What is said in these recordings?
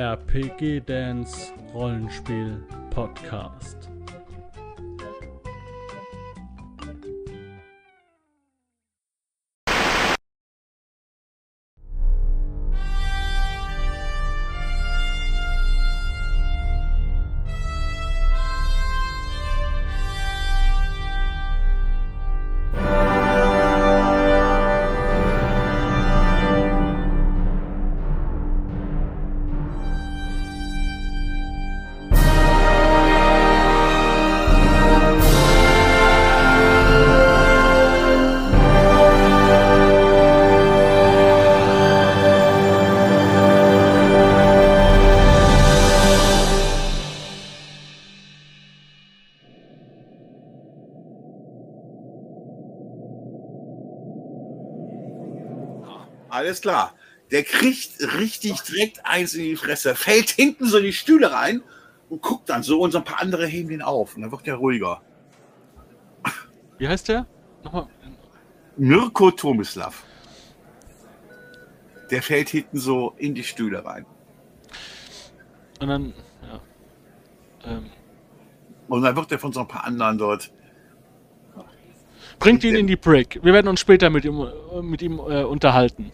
RPG Dance Rollenspiel Podcast. Alles klar. Der kriegt richtig direkt eins in die Fresse, fällt hinten so in die Stühle rein und guckt dann so und so ein paar andere heben den auf und dann wird der ruhiger. Wie heißt der? Nochmal. Mirko Tomislav. Der fällt hinten so in die Stühle rein. Und dann, ja. Und dann wird der von so ein paar anderen dort. Bringt ihn in die Brick. Wir werden uns später mit ihm unterhalten.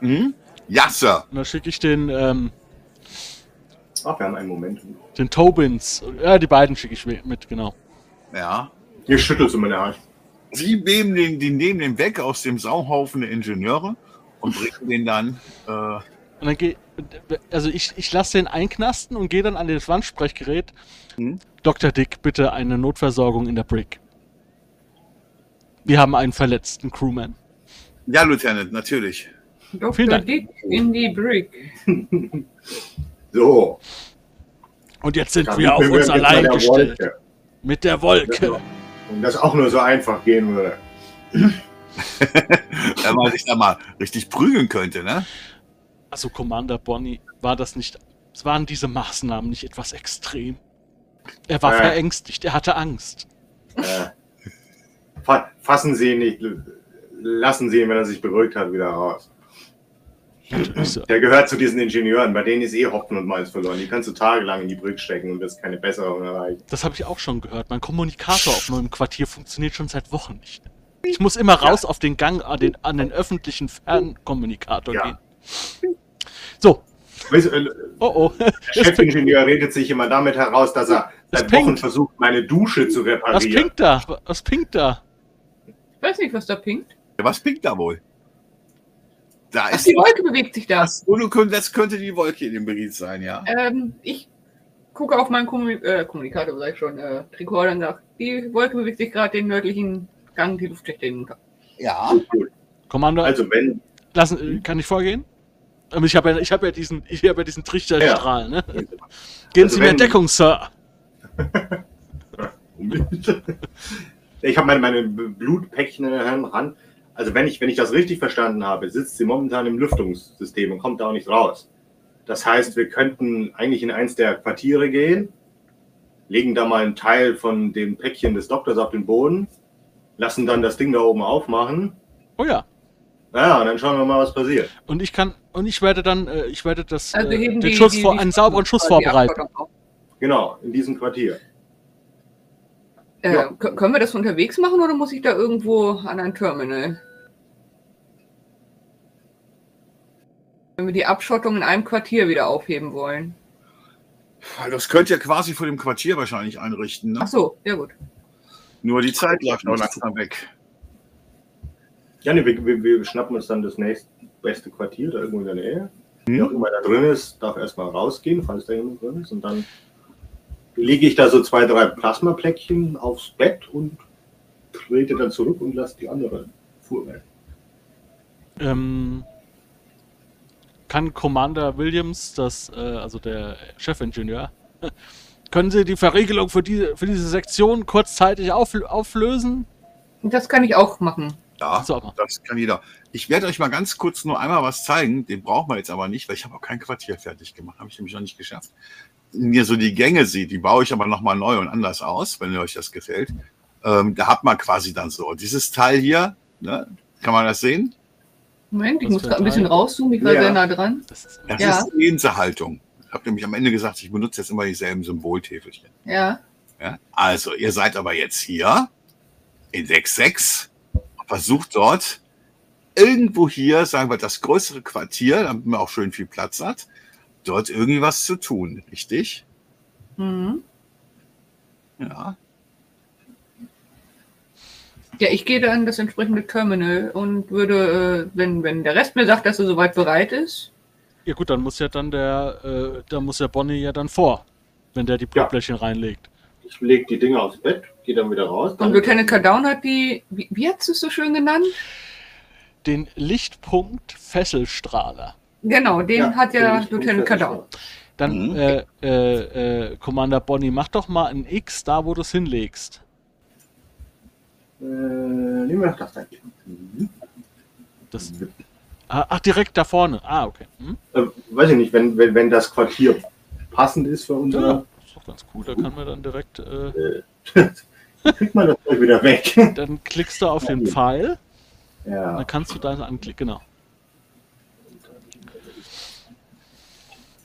Mhm. Ja, Sir. Und dann schicke ich den... wir haben einen Moment. Den Tobins. Ja, die beiden schicke ich mit, genau. Ja. Ihr schüttelt so meine Hand. Sie nehmen den weg aus dem Sauhaufen der Ingenieure und bringen den dann... Und dann ich lasse den einknasten und gehe dann an das Wandsprechgerät. Mhm. Dr. Dick, bitte eine Notversorgung in der Brick. Wir haben einen verletzten Crewman. Ja, Lieutenant, natürlich. Dr. Dick in die Brick. So. Und jetzt sind wir auf uns allein gestellt. Mit der Wolke. Und das auch nur so einfach gehen würde. Wenn man sich da mal richtig prügeln könnte, ne? Also, Commander Bonnie, war das nicht... Waren diese Maßnahmen nicht etwas extrem? Er war verängstigt, er hatte Angst. Fassen Sie ihn nicht, lassen Sie ihn, wenn er sich beruhigt hat, wieder raus. Der gehört zu diesen Ingenieuren, bei denen ist eh Hopfen und Malz verloren. Die kannst du tagelang in die Brücke stecken und wirst keine bessere erreichen. Das habe ich auch schon gehört. Mein Kommunikator auf neuem Quartier funktioniert schon seit Wochen nicht. Ich muss immer raus auf den Gang an den öffentlichen Fernkommunikator gehen. So. Der Chefingenieur redet sich immer damit heraus, dass er seit Wochen versucht, meine Dusche zu reparieren. Was pinkt da? Was pinkt da? Ich weiß nicht, was da pinkt. Ja, was pinkt da wohl? Da ist die Wolke, bewegt sich da. Das könnte die Wolke in dem Bericht sein, ja. Ich gucke auf meinen Kommunikator, sag ich schon, Tricorder und sage, die Wolke bewegt sich gerade den nördlichen Gang, die Luftschicht hinunter. Ja. Cool. Kommando, also wenn... Kann ich vorgehen? Ich habe ja diesen Trichterstrahl, ne? Geben Sie mir Deckung, Sir. Ich habe meine Blutpäckchen in der Hand ran. Also wenn ich das richtig verstanden habe, sitzt sie momentan im Lüftungssystem und kommt da auch nicht raus. Das heißt, wir könnten eigentlich in eins der Quartiere gehen, legen da mal einen Teil von dem Päckchen des Doktors auf den Boden, lassen dann das Ding da oben aufmachen. Oh ja. Ja, und dann schauen wir mal, was passiert. Und ich werde einen sauberen Schuss vorbereiten. Genau, in diesem Quartier. Ja. Können wir das unterwegs machen oder muss ich da irgendwo an ein Terminal? Wenn wir die Abschottung in einem Quartier wieder aufheben wollen. Das könnt ihr quasi vor dem Quartier wahrscheinlich einrichten, ne? Ach so, ja gut. Nur die Zeit läuft noch langsam weg. Ja, ne, wir schnappen uns dann das nächstbeste Quartier da irgendwo in der Nähe. Wer auch immer da drin ist, darf erstmal rausgehen, falls da jemand drin ist. Und dann lege ich da so 2, 3 Plasmaplättchen aufs Bett und trete dann zurück und lasse die andere Fuhrwerk. Kann Commander Williams, also der Chefingenieur, können Sie die Verriegelung für diese Sektion kurzzeitig auflösen? Das kann ich auch machen. Ja, das kann jeder. Ich werde euch mal ganz kurz nur einmal was zeigen. Den brauchen wir jetzt aber nicht, weil ich habe auch kein Quartier fertig gemacht. Habe ich nämlich noch nicht geschafft. Wenn ihr so die Gänge seht, die baue ich aber nochmal neu und anders aus, wenn euch das gefällt. Da hat man quasi dann so dieses Teil hier, ne? Kann man das sehen? Moment, ich muss gerade ein bisschen rauszoomen, ich war sehr nah dran. Das ist Lehnsehaltung. habe nämlich am Ende gesagt, ich benutze jetzt immer dieselben Symboltäfelchen. Ja. Ja. Also, ihr seid aber jetzt hier in 6.6, versucht dort irgendwo hier, sagen wir, das größere Quartier, damit man auch schön viel Platz hat, dort irgendwie was zu tun, richtig? Mhm. Ja. Ja, ich gehe dann das entsprechende Terminal und würde, wenn der Rest mir sagt, dass er soweit bereit ist. Ja gut, dann muss ja dann der Bonnie ja dann vor, wenn der die Blutblättchen reinlegt. Ich lege die Dinger aufs Bett, gehe dann wieder raus. Und Lieutenant Kadaun hat die, wie hat sie es so schön genannt? Den Lichtpunkt Fesselstrahler. Genau, den hat ja Lieutenant Kadaun. Dann, Commander Bonnie, mach doch mal ein X da, wo du es hinlegst. Nehmen wir doch das da. Das, ach, direkt da vorne. Ah, okay. Hm? Weiß ich nicht, wenn das Quartier passend ist für unser... Ja, ist doch ganz cool, da kann man dann direkt... kriegt man das Zeug wieder weg. Dann klickst du auf den Pfeil. Ja. Dann kannst du da anklicken, genau.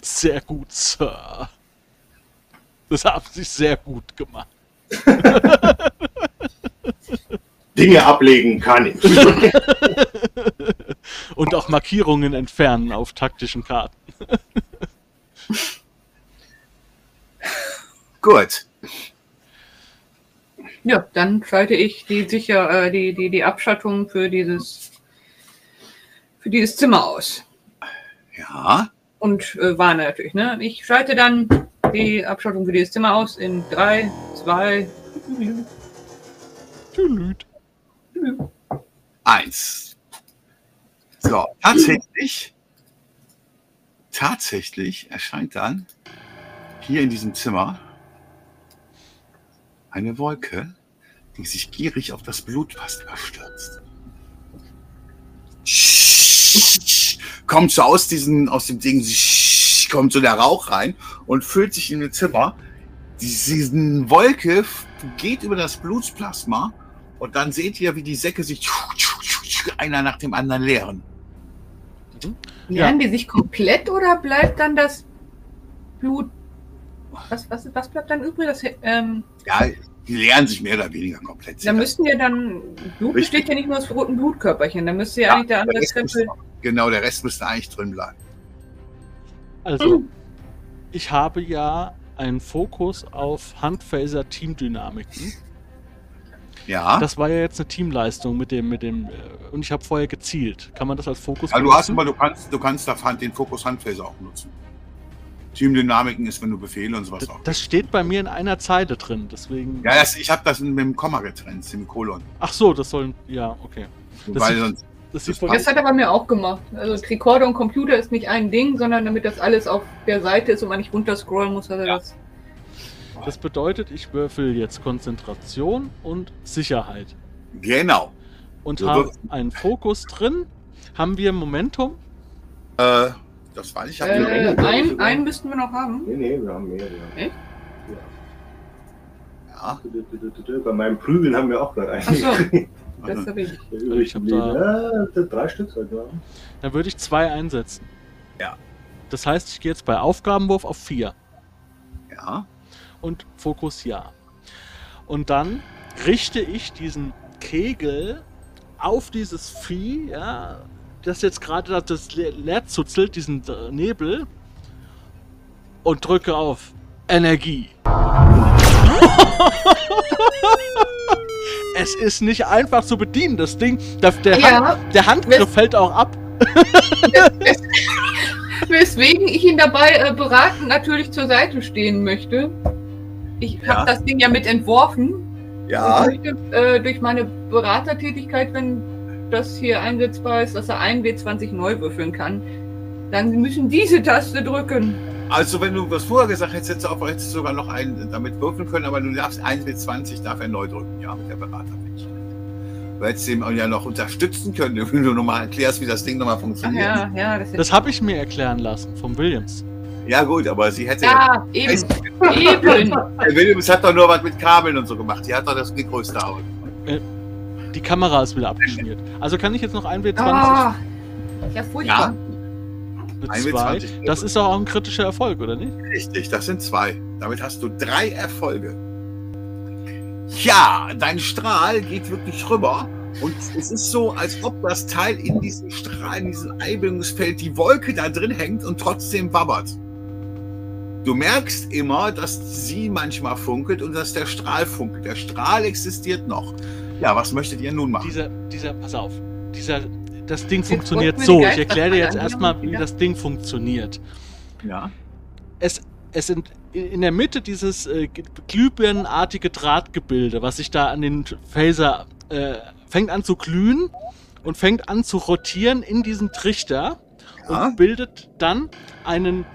Sehr gut, Sir. Das haben Sie sehr gut gemacht. Dinge ablegen kann ich. Und auch Markierungen entfernen auf taktischen Karten. Gut. Ja, dann schalte ich die Abschattung für dieses Zimmer aus. Ja. Und warne natürlich, ne? Ich schalte dann die Abschattung für dieses Zimmer aus in 3, 2, 1. So, tatsächlich erscheint dann hier in diesem Zimmer eine Wolke, die sich gierig auf das Blut fast überstürzt. Kommt so aus dem Ding, kommt so der Rauch rein und füllt sich in dem Zimmer. Diese Wolke geht über das Blutplasma und dann seht ihr, wie die Säcke sich einer nach dem anderen leeren. Leeren die sich komplett oder bleibt dann das Blut? Was bleibt dann übrig? Das, ja, die leeren sich mehr oder weniger komplett. Da müssten ja dann, Blut besteht ja nicht nur aus roten Blutkörperchen, da müsste ja eigentlich der andere Krempel... Genau, der Rest müsste eigentlich drin bleiben. Also, ich habe ja einen Fokus auf Handphaser-Teamdynamiken. Ja. Das war ja jetzt eine Teamleistung mit dem und ich habe vorher gezielt. Kann man das als Fokus benutzen? Du hast immer, du kannst den Fokus Handphaser auch nutzen. Teamdynamiken ist, wenn du Befehle und sowas auch. Das steht bei mir in einer Zeile drin, deswegen. Ja, ich habe das mit dem Komma getrennt, mit dem Kolon. Ach so, das sollen. Ja, okay. Weil sonst. Das hat er bei mir auch gemacht. Also Tricorder und Computer ist nicht ein Ding, sondern damit das alles auf der Seite ist und man nicht runterscrollen muss, hat er das. Das bedeutet, ich würfel jetzt Konzentration und Sicherheit. Genau. Und habe einen Fokus drin. Haben wir Momentum? Das weiß ich. Einen müssten wir noch haben. Nee, wir haben mehrere. Okay. Ja. Bei meinem Prügeln haben wir auch gerade einen. Ach so. Das habe ich. Ich habe da 3 Stück. Dann würde ich 2 einsetzen. Ja. Das heißt, ich gehe jetzt bei Aufgabenwurf auf 4. Ja. Und Fokus ja. Und dann richte ich diesen Kegel auf dieses Vieh, ja, das jetzt gerade das leer zuzelt, diesen Nebel, und drücke auf Energie. Es ist nicht einfach zu bedienen, das Ding. Der Handgriff fällt auch ab. Weswegen ich ihn dabei beratend natürlich zur Seite stehen möchte. Ich habe das Ding ja mit entworfen. Ja. Ich möchte durch meine Beratertätigkeit, wenn das hier einsetzbar ist, dass er 1W20 neu würfeln kann. Dann müssen diese Taste drücken. Also wenn du was vorher gesagt hättest, hättest du sogar noch einen damit würfeln können, aber du darfst 1W20 darf er neu drücken, ja, mit der Beratertätigkeit. Du hättest ihn ja noch unterstützen können, wenn du nochmal erklärst, wie das Ding nochmal funktioniert. Das habe ich mir erklären lassen, vom Williams. Ja gut, aber sie hätte... Ja, eben. Der Williams hat doch nur was mit Kabeln und so gemacht. Die hat doch das die größte Haut. Die Kamera ist wieder abgeschmiert. Also kann ich jetzt noch 1W20? Ja, furchtbar. Mit 2. Das ist doch auch ein kritischer Erfolg, oder nicht? Richtig, das sind 2. Damit hast du 3 Erfolge. Ja, dein Strahl geht wirklich rüber. Und es ist so, als ob das Teil in diesem Strahl, in diesem Einbildungsfeld, die Wolke da drin hängt und trotzdem wabbert. Du merkst immer, dass sie manchmal funkelt und dass der Strahl funkelt. Der Strahl existiert noch. Ja, was möchtet ihr nun machen? Pass auf. Das Ding funktioniert so. Ich erkläre dir jetzt erstmal, wie das Ding funktioniert. Ja. Es sind in der Mitte dieses glühbirnenartige Drahtgebilde, was sich da an den Phaser fängt an zu glühen und fängt an zu rotieren in diesem Trichter, ja, und bildet dann eine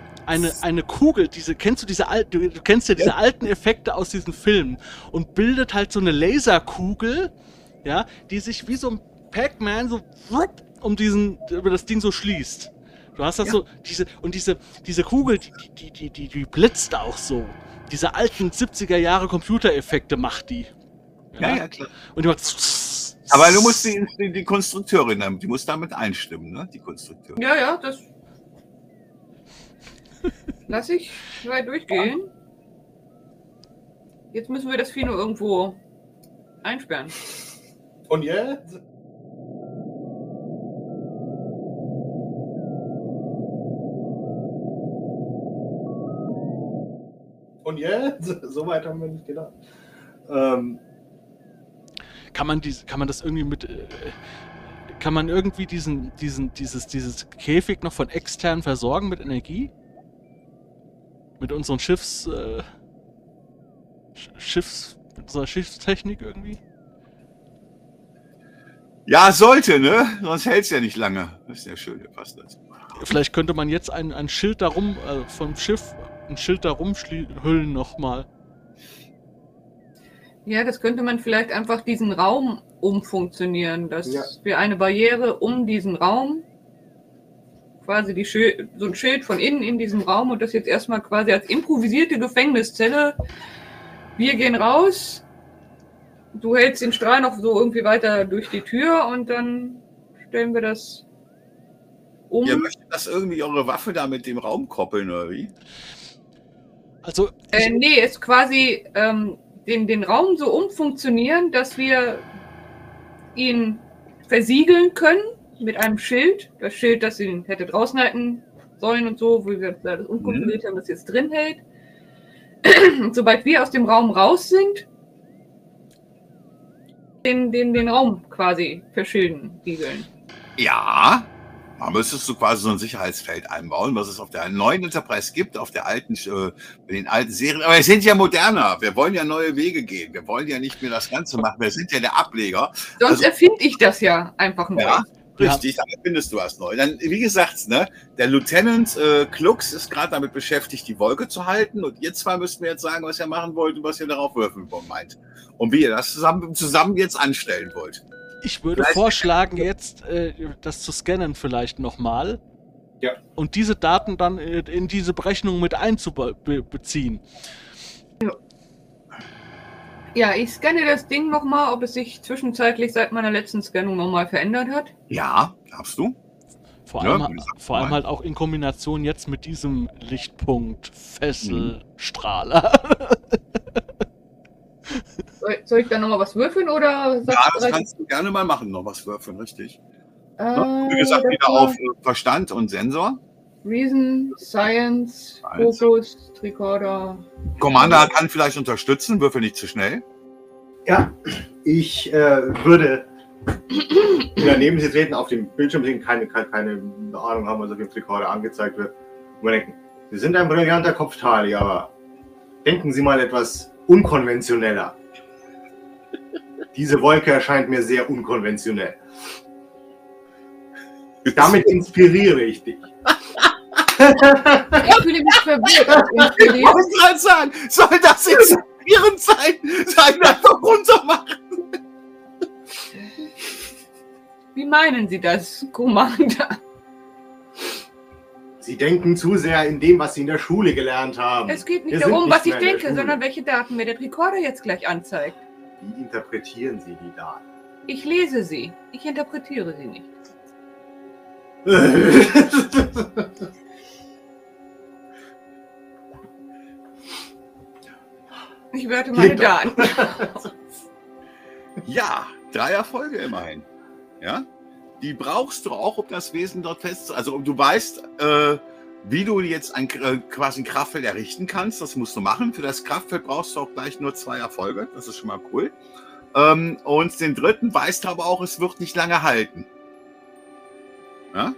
Kugel. Du kennst ja diese alten Effekte aus diesen Filmen, und bildet halt so eine Laserkugel, ja, die sich wie so ein Pac-Man so über das Ding so schließt. Du hast das so, diese Kugel, die blitzt auch so. Diese alten 70er Jahre Computereffekte macht die. Ja, ja, klar. Und die macht. Aber du musst die Konstrukteurin damit, die muss damit einstimmen, ne? Die Konstrukteurin. Ja, ja, das. Lass ich mal durchgehen. Jetzt müssen wir das Vieh nur irgendwo einsperren. Und jetzt? Und jetzt? So weit haben wir nicht gedacht. Kann man irgendwie dieses Käfig noch von extern versorgen mit Energie? Mit unserem Schiffstechnik irgendwie? Ja, sollte, ne? Sonst hält's ja nicht lange. Das ist ja schön, der passt dazu. Vielleicht könnte man jetzt ein Schild darum, vom Schiff, ein Schild darum hüllen nochmal. Ja, das könnte man vielleicht einfach diesen Raum umfunktionieren, dass wir eine Barriere um diesen Raum, quasi so ein Schild von innen in diesem Raum, und das jetzt erstmal quasi als improvisierte Gefängniszelle. Wir gehen raus, du hältst den Strahl noch so irgendwie weiter durch die Tür und dann stellen wir das um. Ihr möchtet das irgendwie eure Waffe da mit dem Raum koppeln, oder wie? Also, nee, ist quasi den Raum so umfunktionieren, dass wir ihn versiegeln können mit einem Schild. Das Schild, das ihn hätte draußen halten sollen und so, wo wir das unkontrolliert haben, das jetzt drin hält. Und sobald wir aus dem Raum raus sind, den Raum quasi verschilden, riegeln. Ja. Da müsstest du quasi so ein Sicherheitsfeld einbauen, was es auf der neuen Enterprise gibt, auf der alten, in den alten Serien. Aber wir sind ja moderner. Wir wollen ja neue Wege gehen. Wir wollen ja nicht mehr das Ganze machen. Wir sind ja der Ableger. Sonst erfinde ich das ja einfach neu. Ja, richtig, dann erfindest du was neu. Dann, wie gesagt, ne, der Lieutenant Klux ist gerade damit beschäftigt, die Wolke zu halten. Und ihr zwei müsst mir jetzt sagen, was ihr machen wollt und was ihr darauf würfeln meint. Und wie ihr das zusammen jetzt anstellen wollt. Ich würde vorschlagen, jetzt das zu scannen vielleicht nochmal, ja, und diese Daten dann in diese Berechnung mit einzubeziehen. Ja. Ja, ich scanne das Ding nochmal, ob es sich zwischenzeitlich seit meiner letzten Scannung nochmal verändert hat. Ja, darfst du. Vor allem halt auch in Kombination jetzt mit diesem Lichtpunkt-Fesselstrahler. Soll ich da nochmal was würfeln, oder? Ja, das kannst du gerne mal machen, noch was würfeln, richtig. Wie gesagt, wieder auf Verstand und Sensor. Reason, Science, Fokus, Tricorder. Commander kann vielleicht unterstützen, würfel nicht zu schnell. Ja, ich würde daneben sie treten, auf dem Bildschirm sehen, keine Ahnung haben, was auf dem Tricorder angezeigt wird. Und denken, Sie sind ein brillanter Kopf, Talia, aber denken Sie mal etwas unkonventioneller. Diese Wolke erscheint mir sehr unkonventionell. Damit inspiriere ich dich. Ich fühle mich verwirrt. Ich muss gerade sagen, soll das inspirierend sein? Sein einfach runter machen. Wie meinen Sie das, Commander? Sie denken zu sehr in dem, was Sie in der Schule gelernt haben. Es geht nicht darum, was ich denke, sondern welche Daten mir der Tricorder jetzt gleich anzeigt. Wie interpretieren Sie die Daten? Ich lese sie. Ich interpretiere sie nicht. Ich werde meine Daten. Ja, 3 Erfolge immerhin. Ja? Die brauchst du auch, um das Wesen dort fest... Also du weißt, wie du jetzt quasi ein Kraftfeld errichten kannst. Das musst du machen. Für das Kraftfeld brauchst du auch gleich nur 2 Erfolge. Das ist schon mal cool. Und den dritten weißt du aber auch, es wird nicht lange halten. Ja?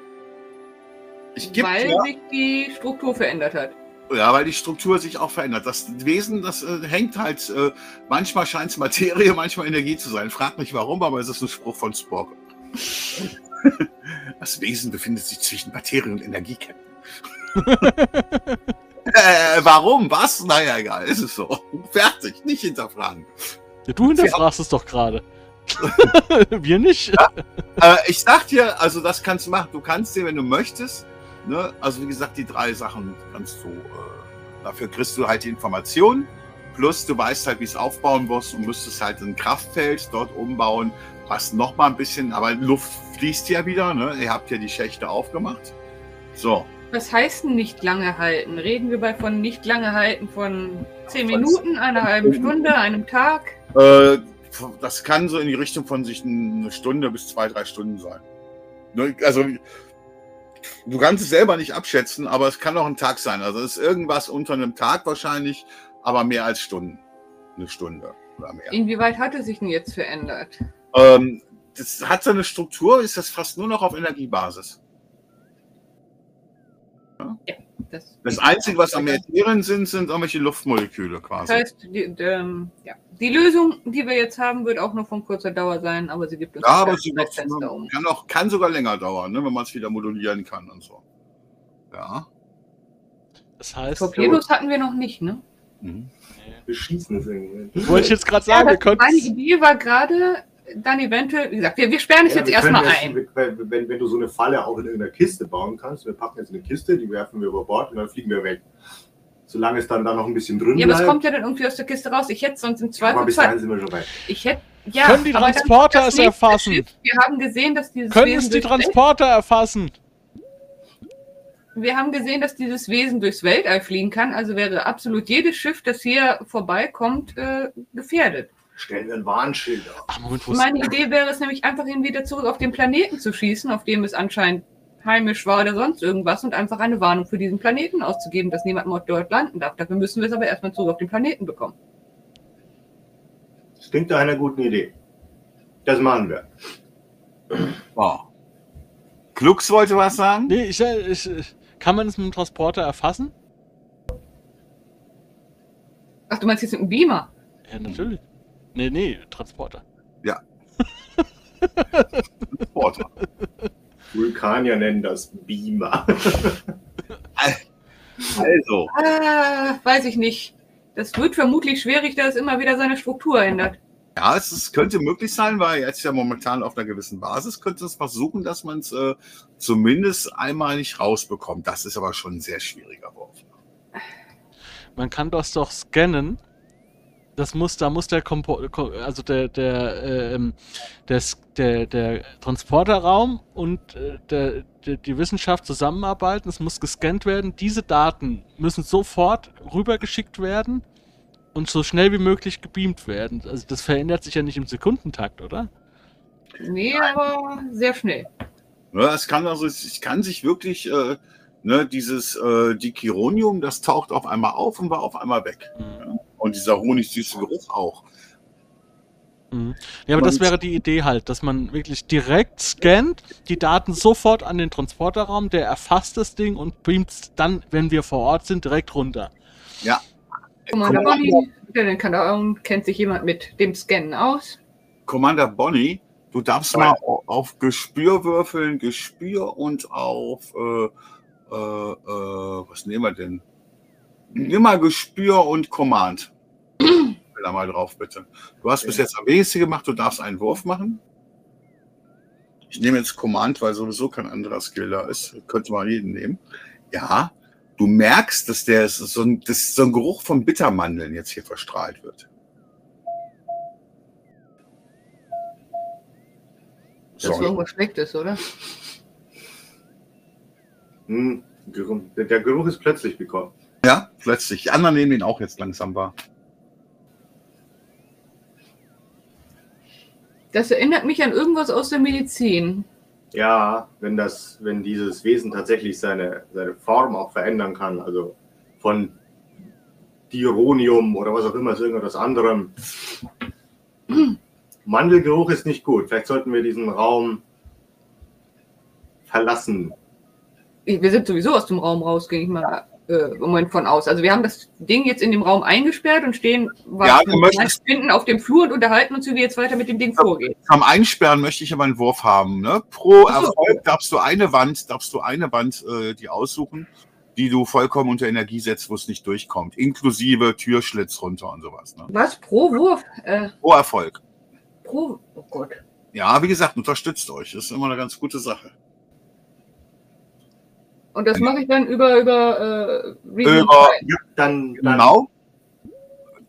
Weil sich die Struktur verändert hat. Ja, weil die Struktur sich auch verändert. Das Wesen, das hängt halt, manchmal scheint es Materie, manchmal Energie zu sein. Frag mich warum, aber es ist ein Spruch von Spock. Das Wesen befindet sich zwischen Materie und Energie, Captain. Warum? Was? Naja, egal, ist es so. Fertig, nicht hinterfragen. Ja, du hinterfragst es doch gerade. Wir nicht. Ja. Ich sag dir, also das kannst du machen. Du kannst dir, wenn du möchtest, ne? Also wie gesagt, die 3 Sachen kannst du, dafür kriegst du halt die Informationen, plus du weißt halt, wie es aufbauen musst und müsstest halt ein Kraftfeld dort umbauen, was nochmal ein bisschen, aber Luft fließt ja wieder, ne? Ihr habt ja die Schächte aufgemacht. So. Was heißt denn nicht lange halten? Reden wir von nicht lange halten von 10 Minuten, einer halben Stunde, einem Tag? Das kann so in die Richtung von sich eine Stunde bis 2, 3 Stunden sein. Also du kannst es selber nicht abschätzen, aber es kann auch ein Tag sein. Also es ist irgendwas unter einem Tag wahrscheinlich, aber mehr als Stunden. Eine Stunde oder mehr. Inwieweit hat es sich denn jetzt verändert? Das hat so eine Struktur, ist das fast nur noch auf Energiebasis. Ja? Ja, das Einzige, was am Meeren sind irgendwelche Luftmoleküle quasi. Das heißt, die Lösung, die wir jetzt haben, wird auch nur von kurzer Dauer sein, aber sie gibt uns kann sogar länger dauern, ne, wenn man es wieder modulieren kann und so. Ja. Das heißt, Torpedos hatten wir noch nicht, ne? Mhm. Wir schießen das irgendwie. Wollte ich jetzt gerade sagen, wir könnten. Meine Idee war gerade, dann eventuell, wie gesagt, wir sperren es jetzt erstmal ein. Wenn du so eine Falle auch in irgendeiner Kiste bauen kannst, wir packen jetzt eine Kiste, die werfen wir über Bord und dann fliegen wir weg. Solange es dann da noch ein bisschen drin ist. Ja, aber es kommt ja dann irgendwie aus der Kiste raus. Ich hätte sonst im Zweifel. Aber bis dahin sind wir schon weit. Können die Transporter es erfassen? Wir haben gesehen, dass dieses Wesen. Können es die Transporter erfassen? Wir haben gesehen, dass dieses Wesen durchs Weltall fliegen kann. Also wäre absolut jedes Schiff, das hier vorbeikommt, gefährdet. Stellen wir ein Warnschild auf. Ach, Moment, meine Idee wäre es nämlich einfach, ihn wieder zurück auf den Planeten zu schießen, auf dem es anscheinend heimisch war oder sonst irgendwas, und einfach eine Warnung für diesen Planeten auszugeben, dass niemand mehr dort landen darf. Dafür müssen wir es aber erstmal zurück auf den Planeten bekommen. Das klingt nach einer guten Idee. Das machen wir. Wow. Klux wollte was sagen? Nee, kann man es mit dem Transporter erfassen? Ach, du meinst jetzt mit dem Beamer? Ja, natürlich. Nee, Transporter. Ja. Transporter. Vulkanier nennen das Beamer. Also. Weiß ich nicht. Das wird vermutlich schwierig, da es immer wieder seine Struktur ändert. Ja, es könnte möglich sein, weil jetzt ja momentan auf einer gewissen Basis könnte es versuchen, dass man es zumindest einmal nicht rausbekommt. Das ist aber schon ein sehr schwieriger Wurf. Man kann das doch scannen. Der Transporterraum und die Wissenschaft zusammenarbeiten. Es muss gescannt werden. Diese Daten müssen sofort rübergeschickt werden und so schnell wie möglich gebeamt werden. Also das verändert sich ja nicht im Sekundentakt, oder? Nee, aber sehr schnell. Ja, es kann sich wirklich dieses Dikironium, das taucht auf einmal auf und war auf einmal weg. Mhm. Ja. Und dieser honigsüße Geruch auch. Mhm. Ja, aber das wäre die Idee halt, dass man wirklich direkt scannt, die Daten sofort an den Transporterraum, der erfasst das Ding und beamt es dann, wenn wir vor Ort sind, direkt runter. Ja. Commander Bonnie, denn kennt sich jemand mit dem Scannen aus? Commander Bonnie, du darfst mal auf Gespür würfeln, Gespür und auf, was nehmen wir denn? Nimm mal Gespür und Command. Da mal drauf, bitte. Du hast bis jetzt am wenigsten gemacht, du darfst einen Wurf machen. Ich nehme jetzt Command, weil sowieso kein anderer Skill da ist. Könnte man jeden nehmen. Ja, du merkst, dass so ein Geruch von Bittermandeln jetzt hier verstrahlt wird. Das ist irgendwas Schlechtes, oder? Der Geruch ist plötzlich gekommen. Ja, plötzlich. Die anderen nehmen ihn auch jetzt langsam wahr. Das erinnert mich an irgendwas aus der Medizin. Ja, wenn dieses Wesen tatsächlich seine Form auch verändern kann, also von Dikironium oder was auch immer, zu irgendetwas anderem. Mandelgeruch ist nicht gut. Vielleicht sollten wir diesen Raum verlassen. Wir sind sowieso aus dem Raum raus, gehe ich mal im Moment von aus. Also wir haben das Ding jetzt in dem Raum eingesperrt und stehen finden auf dem Flur und unterhalten uns, wie wir jetzt weiter mit dem Ding vorgehen. Am Einsperren möchte ich aber einen Wurf haben. Ne? Pro Erfolg darfst du eine Wand die aussuchen, die du vollkommen unter Energie setzt, wo es nicht durchkommt. Inklusive Türschlitz runter und sowas. Ne? Was? Pro Wurf? Pro Erfolg. Pro... Oh Gott. Ja, wie gesagt, unterstützt euch. Das ist immer eine ganz gute Sache. Und das mache ich dann über ja, dann genau.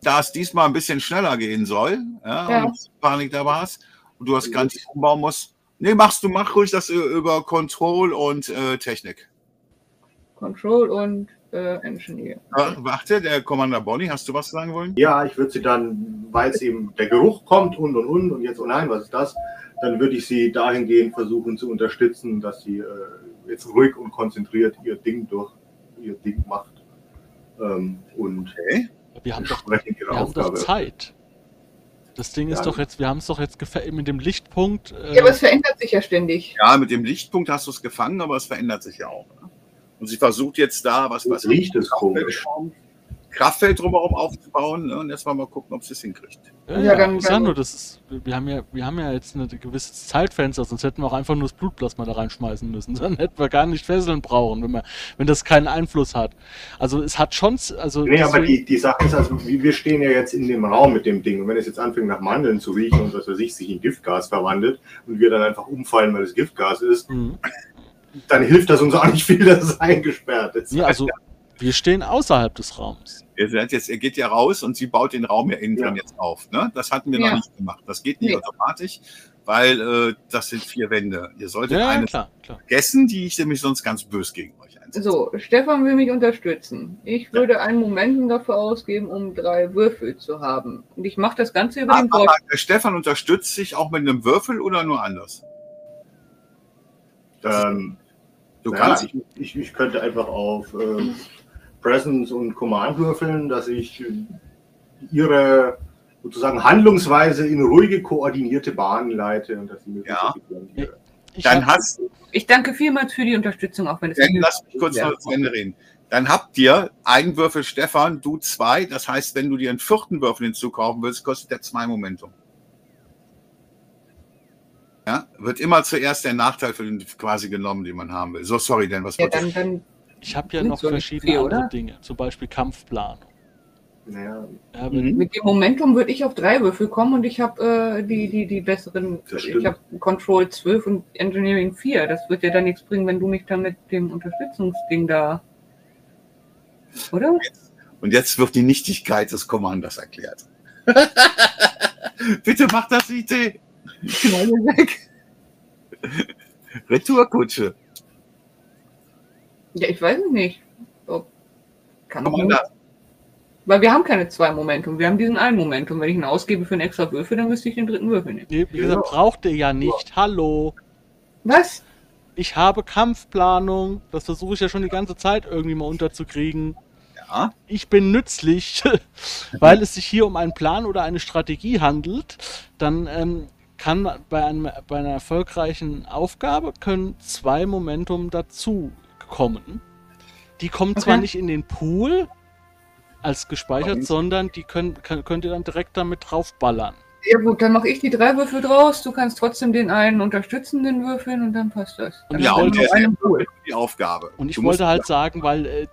Da es diesmal ein bisschen schneller gehen soll, und Panik da war's und du das Ganze umbauen musst. Nee, mach ruhig das über Control und Technik. Control und Engineer. Warte, der Commander Bonnie, hast du was sagen wollen? Ja, ich würde sie dann, weil es eben der Geruch kommt und jetzt, oh nein, was ist das? Dann würde ich sie dahingehend versuchen zu unterstützen, dass sie jetzt ruhig und konzentriert ihr Ding macht. Wir haben doch Zeit. Das Ding ist doch jetzt, wir haben es doch jetzt gefangen mit dem Lichtpunkt. Ja, aber es verändert sich ja ständig. Ja, mit dem Lichtpunkt hast du es gefangen, aber es verändert sich ja auch. Ne? Und sie versucht jetzt da, was riecht es komisch. Kraftfeld drumherum aufzubauen, ne? Und erstmal mal gucken, ob sie es hinkriegt. Ja, dann das ist, wir haben ja jetzt ein gewisses Zeitfenster, sonst hätten wir auch einfach nur das Blutplasma da reinschmeißen müssen. Dann hätten wir gar nicht Fesseln brauchen, wenn das keinen Einfluss hat. Also es hat schon... Also nee, aber die Sache ist, also, wir stehen ja jetzt in dem Raum mit dem Ding und wenn es jetzt anfängt nach Mandeln zu riechen und was weiß ich, sich in Giftgas verwandelt und wir dann einfach umfallen, weil es Giftgas ist, dann hilft das uns auch nicht viel, dass es eingesperrt ist. Ja, also... Wir stehen außerhalb des Raums. Er geht ja raus und sie baut den Raum ja innen drin jetzt auf. Ne? Das hatten wir noch nicht gemacht. Das geht nicht automatisch, weil das sind 4 Wände. Ihr solltet eine vergessen, die ich nämlich sonst ganz böse gegen euch einsetze. So, Stefan will mich unterstützen. Ich würde einen Momentum dafür ausgeben, um 3 Würfel zu haben. Und ich mache das Ganze über den Bord. Stefan unterstützt sich auch mit einem Würfel oder nur anders? Du kannst. Ich könnte einfach auf... Presence und Command würfeln, dass ich ihre sozusagen Handlungsweise in ruhige, koordinierte Bahnen leite. Und dass sie Ich danke vielmals für die Unterstützung, auch wenn es... Lass mich kurz noch zu Ende reden. Dann habt ihr einen Würfel Stefan, du 2. Das heißt, wenn du dir einen 4. Würfel hinzukaufen willst, kostet der 2 Momentum. Ja? Wird immer zuerst der Nachteil für den quasi genommen, den man haben will. So, sorry, denn was wollte ich? Ich habe ja noch verschiedene andere Dinge, zum Beispiel Kampfplanung. Naja. Ja, mit dem Momentum würde ich auf 3 Würfel kommen und ich habe die besseren. Ich habe Control 12 und Engineering 4. Das wird ja dann nichts bringen, wenn du mich dann mit dem Unterstützungsding da. Oder? Und jetzt wird die Nichtigkeit des Commanders erklärt. Bitte mach das nicht. Knall weg. Retourkutsche. Ja, ich weiß es nicht. Oh, weil wir haben keine 2 Momentum, wir haben diesen einen Momentum. Wenn ich ihn ausgebe für einen extra Würfel, dann müsste ich den 3. Würfel nehmen. Nee, wie gesagt, braucht ihr ja nicht. Ja. Hallo. Was? Ich habe Kampfplanung. Das versuche ich ja schon die ganze Zeit irgendwie mal unterzukriegen. Ja. Ich bin nützlich, weil es sich hier um einen Plan oder eine Strategie handelt. Dann kann bei einer erfolgreichen Aufgabe können 2 Momentum dazu kommen. Die kommen zwar nicht in den Pool als gespeichert, sondern die könnt ihr dann direkt damit draufballern. Ja gut, dann mache ich die 3 Würfel draus, du kannst trotzdem den einen unterstützenden würfeln und dann passt das. Dann und der einen Pool. Die Aufgabe. Und ich wollte halt sagen, weil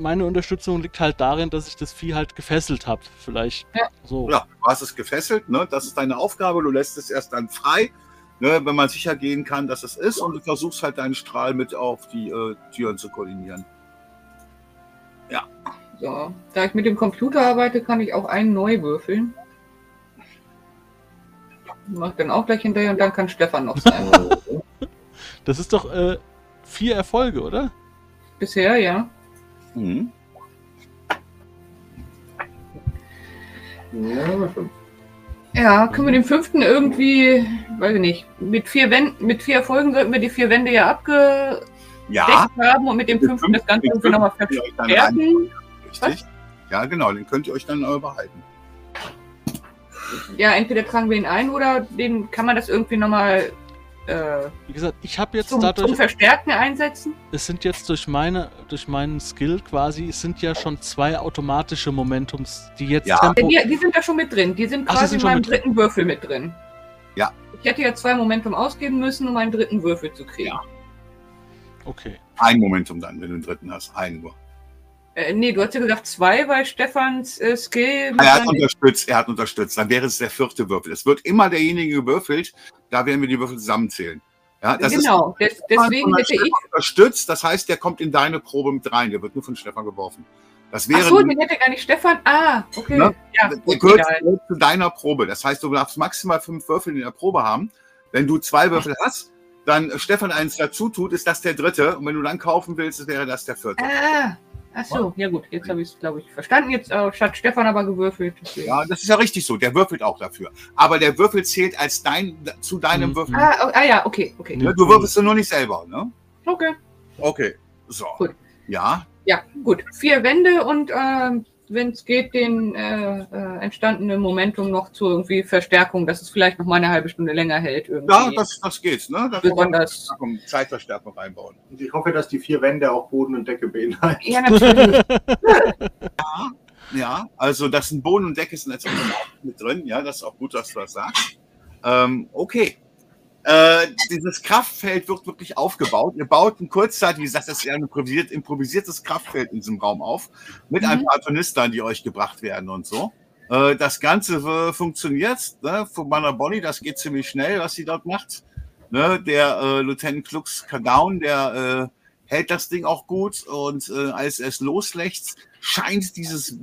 meine Unterstützung liegt halt darin, dass ich das Vieh halt gefesselt habe. Vielleicht so. Ja, du hast es gefesselt, ne? Das ist deine Aufgabe, du lässt es erst dann frei. Ne, wenn man sicher gehen kann, dass es ist, und du versuchst halt deinen Strahl mit auf die Türen zu koordinieren. Ja. So, da ich mit dem Computer arbeite, kann ich auch einen neu würfeln. Mach dann auch gleich hinterher und dann kann Stefan noch sein. Das ist doch 4 Erfolge, oder? Bisher, ja. Mhm. Ja, können wir den fünften irgendwie, weiß ich nicht, mit vier Erfolgen sollten wir die 4 Wände ja abgedeckt haben und mit dem fünften das Ganze nochmal verstärken. Richtig. Ja, genau, den könnt ihr euch dann behalten. Ja, entweder tragen wir ihn ein oder den kann man das irgendwie nochmal wie gesagt, ich habe jetzt dadurch zum Verstärken einsetzen. Es sind jetzt durch meinen Skill quasi, es sind ja schon 2 automatische Momentums, die jetzt Tempo... Die sind da schon mit drin, die sind quasi in meinem dritten Würfel mit drin. Ja. Ich hätte ja 2 Momentum ausgeben müssen, um einen dritten Würfel zu kriegen. Ja. Okay. Ein Momentum dann, wenn du den dritten hast, einen nur. Nee, du hast ja gesagt 2, weil Stefans Skill... Er hat unterstützt. Dann wäre es der 4. Würfel. Es wird immer derjenige gewürfelt, da werden wir die Würfel zusammenzählen. Ja, das genau, ist deswegen hätte ich... Unterstützt, das heißt, der kommt in deine Probe mit rein. Der wird nur von Stefan geworfen. Das wäre... Ach so, den hätte gar nicht Stefan... Ah, okay. Ne? Ja, der gehört zu deiner Probe. Das heißt, du darfst maximal 5 Würfel in der Probe haben. Wenn du 2 Würfel hast, dann Stefan eins dazu tut, ist das der 3. Und wenn du dann kaufen willst, wäre das der 4. Ah. Ach so, ja gut, jetzt habe ich es, glaube ich, verstanden. Jetzt hat Stefan aber gewürfelt. Deswegen. Ja, das ist ja richtig so, der würfelt auch dafür. Aber der Würfel zählt als zu deinem Würfel. Ah ja, okay. Ja, du würfelst nur nicht selber, ne? Okay. Okay, so. Gut. Ja? Ja, gut. 4 Wände und wenn es geht, den entstandenen Momentum noch zur irgendwie Verstärkung, dass es vielleicht noch mal eine halbe Stunde länger hält. Irgendwie. Ja, das geht, ne? Da kann man Zeitverstärkung einbauen. Und ich hoffe, dass die 4 Wände auch Boden und Decke beinhalten. Ja, natürlich. ja, also das sind Boden und Decke sind jetzt auch mit drin. Ja, das ist auch gut, dass du das sagst. Okay. Dieses Kraftfeld wird wirklich aufgebaut. Ihr baut in Kurzzeit, wie gesagt, das ist ja ein improvisiertes Kraftfeld in diesem Raum auf, mit ein paar Tornistern, die euch gebracht werden und so. Das Ganze funktioniert, ne? Von Commander Bonnie, das geht ziemlich schnell, was sie dort macht. Ne? Der Lieutenant Kadaun, der hält das Ding auch gut und als es loslächst, scheint diese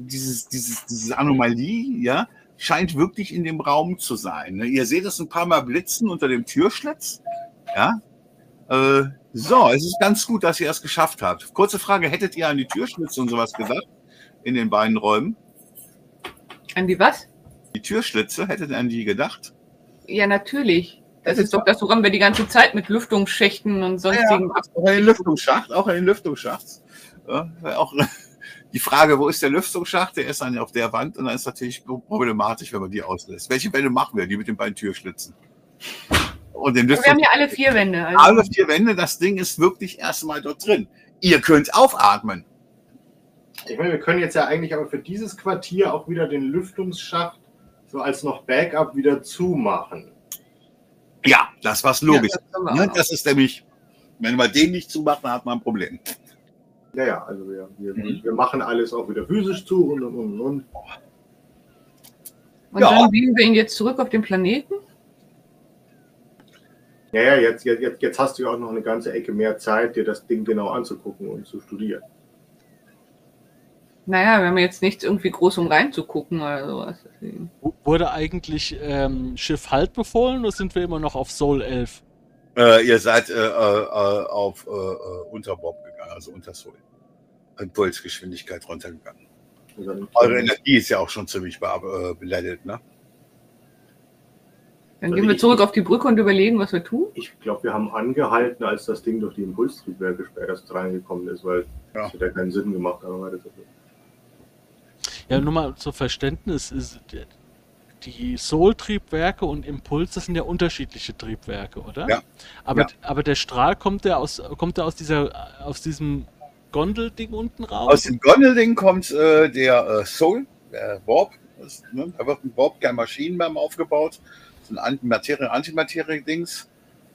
Anomalie, ja, scheint wirklich in dem Raum zu sein. Ihr seht es ein paar Mal blitzen unter dem Türschlitz. Ja? So, es ist ganz gut, dass ihr es geschafft habt. Kurze Frage, hättet ihr an die Türschlitze und sowas gesagt? In den beiden Räumen? An die was? Die Türschlitze, hättet ihr an die gedacht? Ja, natürlich. Das ist doch das, woran wir die ganze Zeit mit Lüftungsschächten und sonstigen... Ja, auch an den Lüftungsschacht, auch an den Lüftungsschacht. Ja, auch... Die Frage, wo ist der Lüftungsschacht? Der ist dann auf der Wand und dann ist natürlich problematisch, wenn man die auslässt. Welche Wände machen wir? Die mit den beiden Türschlitzen. Und den Lüftungs- wir haben ja alle 4 Wände. Also. Alle 4 Wände, das Ding ist wirklich erstmal dort drin. Ihr könnt aufatmen. Ich meine, wir können jetzt ja eigentlich aber für dieses Quartier auch wieder den Lüftungsschacht so als noch Backup wieder zumachen. Ja, das war's logisch. Ja, das ist nämlich, wenn wir den nicht zumachen, hat man ein Problem. Ja, also wir machen alles auch wieder physisch zu und. Und ja. Dann biegen wir ihn jetzt zurück auf den Planeten? Ja, jetzt hast du ja auch noch eine ganze Ecke mehr Zeit, dir das Ding genau anzugucken und zu studieren. Naja, wir haben jetzt nichts irgendwie groß, um reinzugucken oder sowas. Deswegen. Wurde eigentlich Schiff Halt befohlen oder sind wir immer noch auf Sol 11? Ihr seid auf Unterbob gegangen, also unter Sol. Impulsgeschwindigkeit runtergegangen. Eure Energie ist ja auch schon ziemlich beleidigt, ne? Dann gehen wir zurück auf die Brücke und überlegen, was wir tun. Ich glaube, wir haben angehalten, als das Ding durch die Impulstriebwerke erst reingekommen ist, weil es hat ja keinen Sinn gemacht. Aber ja, nur mal zum Verständnis ist... Die Sol-Triebwerke und Impulse sind ja unterschiedliche Triebwerke, oder? Ja. Aber der Strahl kommt aus diesem Gondelding unten raus? Aus dem Gondelding kommt der Sol, der Warp. Ne? Da wird ein Warp, kein Maschinenbaum aufgebaut. Das ist ein Antimaterie-Dings,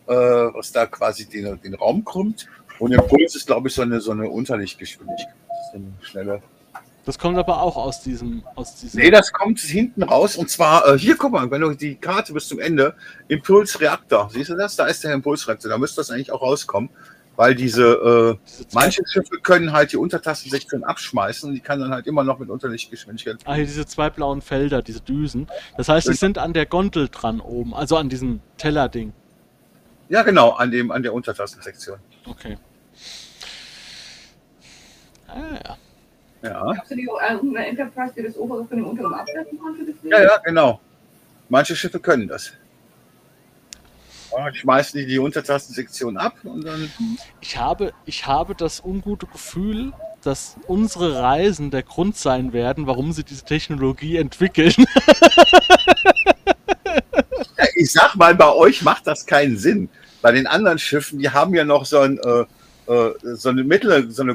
was da quasi den Raum krümmt. Und Impuls ist, glaube ich, so eine Unterlichtgeschwindigkeit. Das ist eine schnelle. Das kommt aber auch aus diesem... Nee, das kommt hinten raus. Und zwar, hier, guck mal, wenn du die Karte bis zum Ende, Impulsreaktor, siehst du das? Da ist der Impulsreaktor, da müsste das eigentlich auch rauskommen, weil manche Schiffe können halt die Untertassen 16 abschmeißen und die kann dann halt immer noch mit Unterlichtgeschwindigkeit... Ah, hier diese 2 blauen Felder, diese Düsen. Das heißt, die sind an der Gondel dran oben, also an diesem Tellerding. Ja, genau, an der Untertassensektion. Okay. Ah, ja. Ja. Glaubst du, die Enterprise, die das obere von dem unteren abwerfen konnte? Ja, ja, genau. Manche Schiffe können das. Schmeißen die Untertastensektion ab und dann... Ich habe das ungute Gefühl, dass unsere Reisen der Grund sein werden, warum sie diese Technologie entwickeln. Ja, ich sag mal, bei euch macht das keinen Sinn. Bei den anderen Schiffen, die haben ja noch so, eine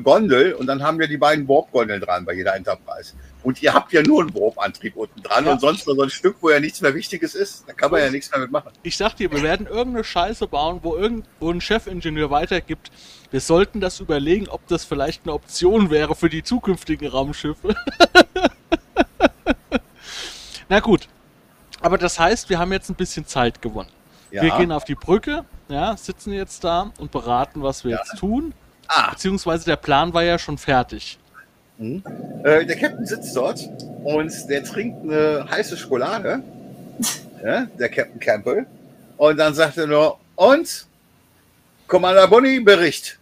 Gondel und dann haben wir die beiden Warp-Gondeln dran bei jeder Enterprise. Und ihr habt ja nur einen Warp-Antrieb unten dran, ja, und sonst nur so ein Stück, wo ja nichts mehr Wichtiges ist. Da kann man ja nichts mehr mitmachen. Ich sag dir, wir werden irgendeine Scheiße bauen, wo ein Chefingenieur weitergibt. Wir sollten das überlegen, ob das vielleicht eine Option wäre für die zukünftigen Raumschiffe. Na gut. Aber das heißt, wir haben jetzt ein bisschen Zeit gewonnen. Ja. Wir gehen auf die Brücke, ja, sitzen jetzt da und beraten, was wir jetzt tun. Ah. Beziehungsweise der Plan war ja schon fertig. Mhm. Der Captain sitzt dort und der trinkt eine heiße Schokolade, ja, der Captain Campbell, und dann sagt er nur, und Commander Bonnie, Bericht.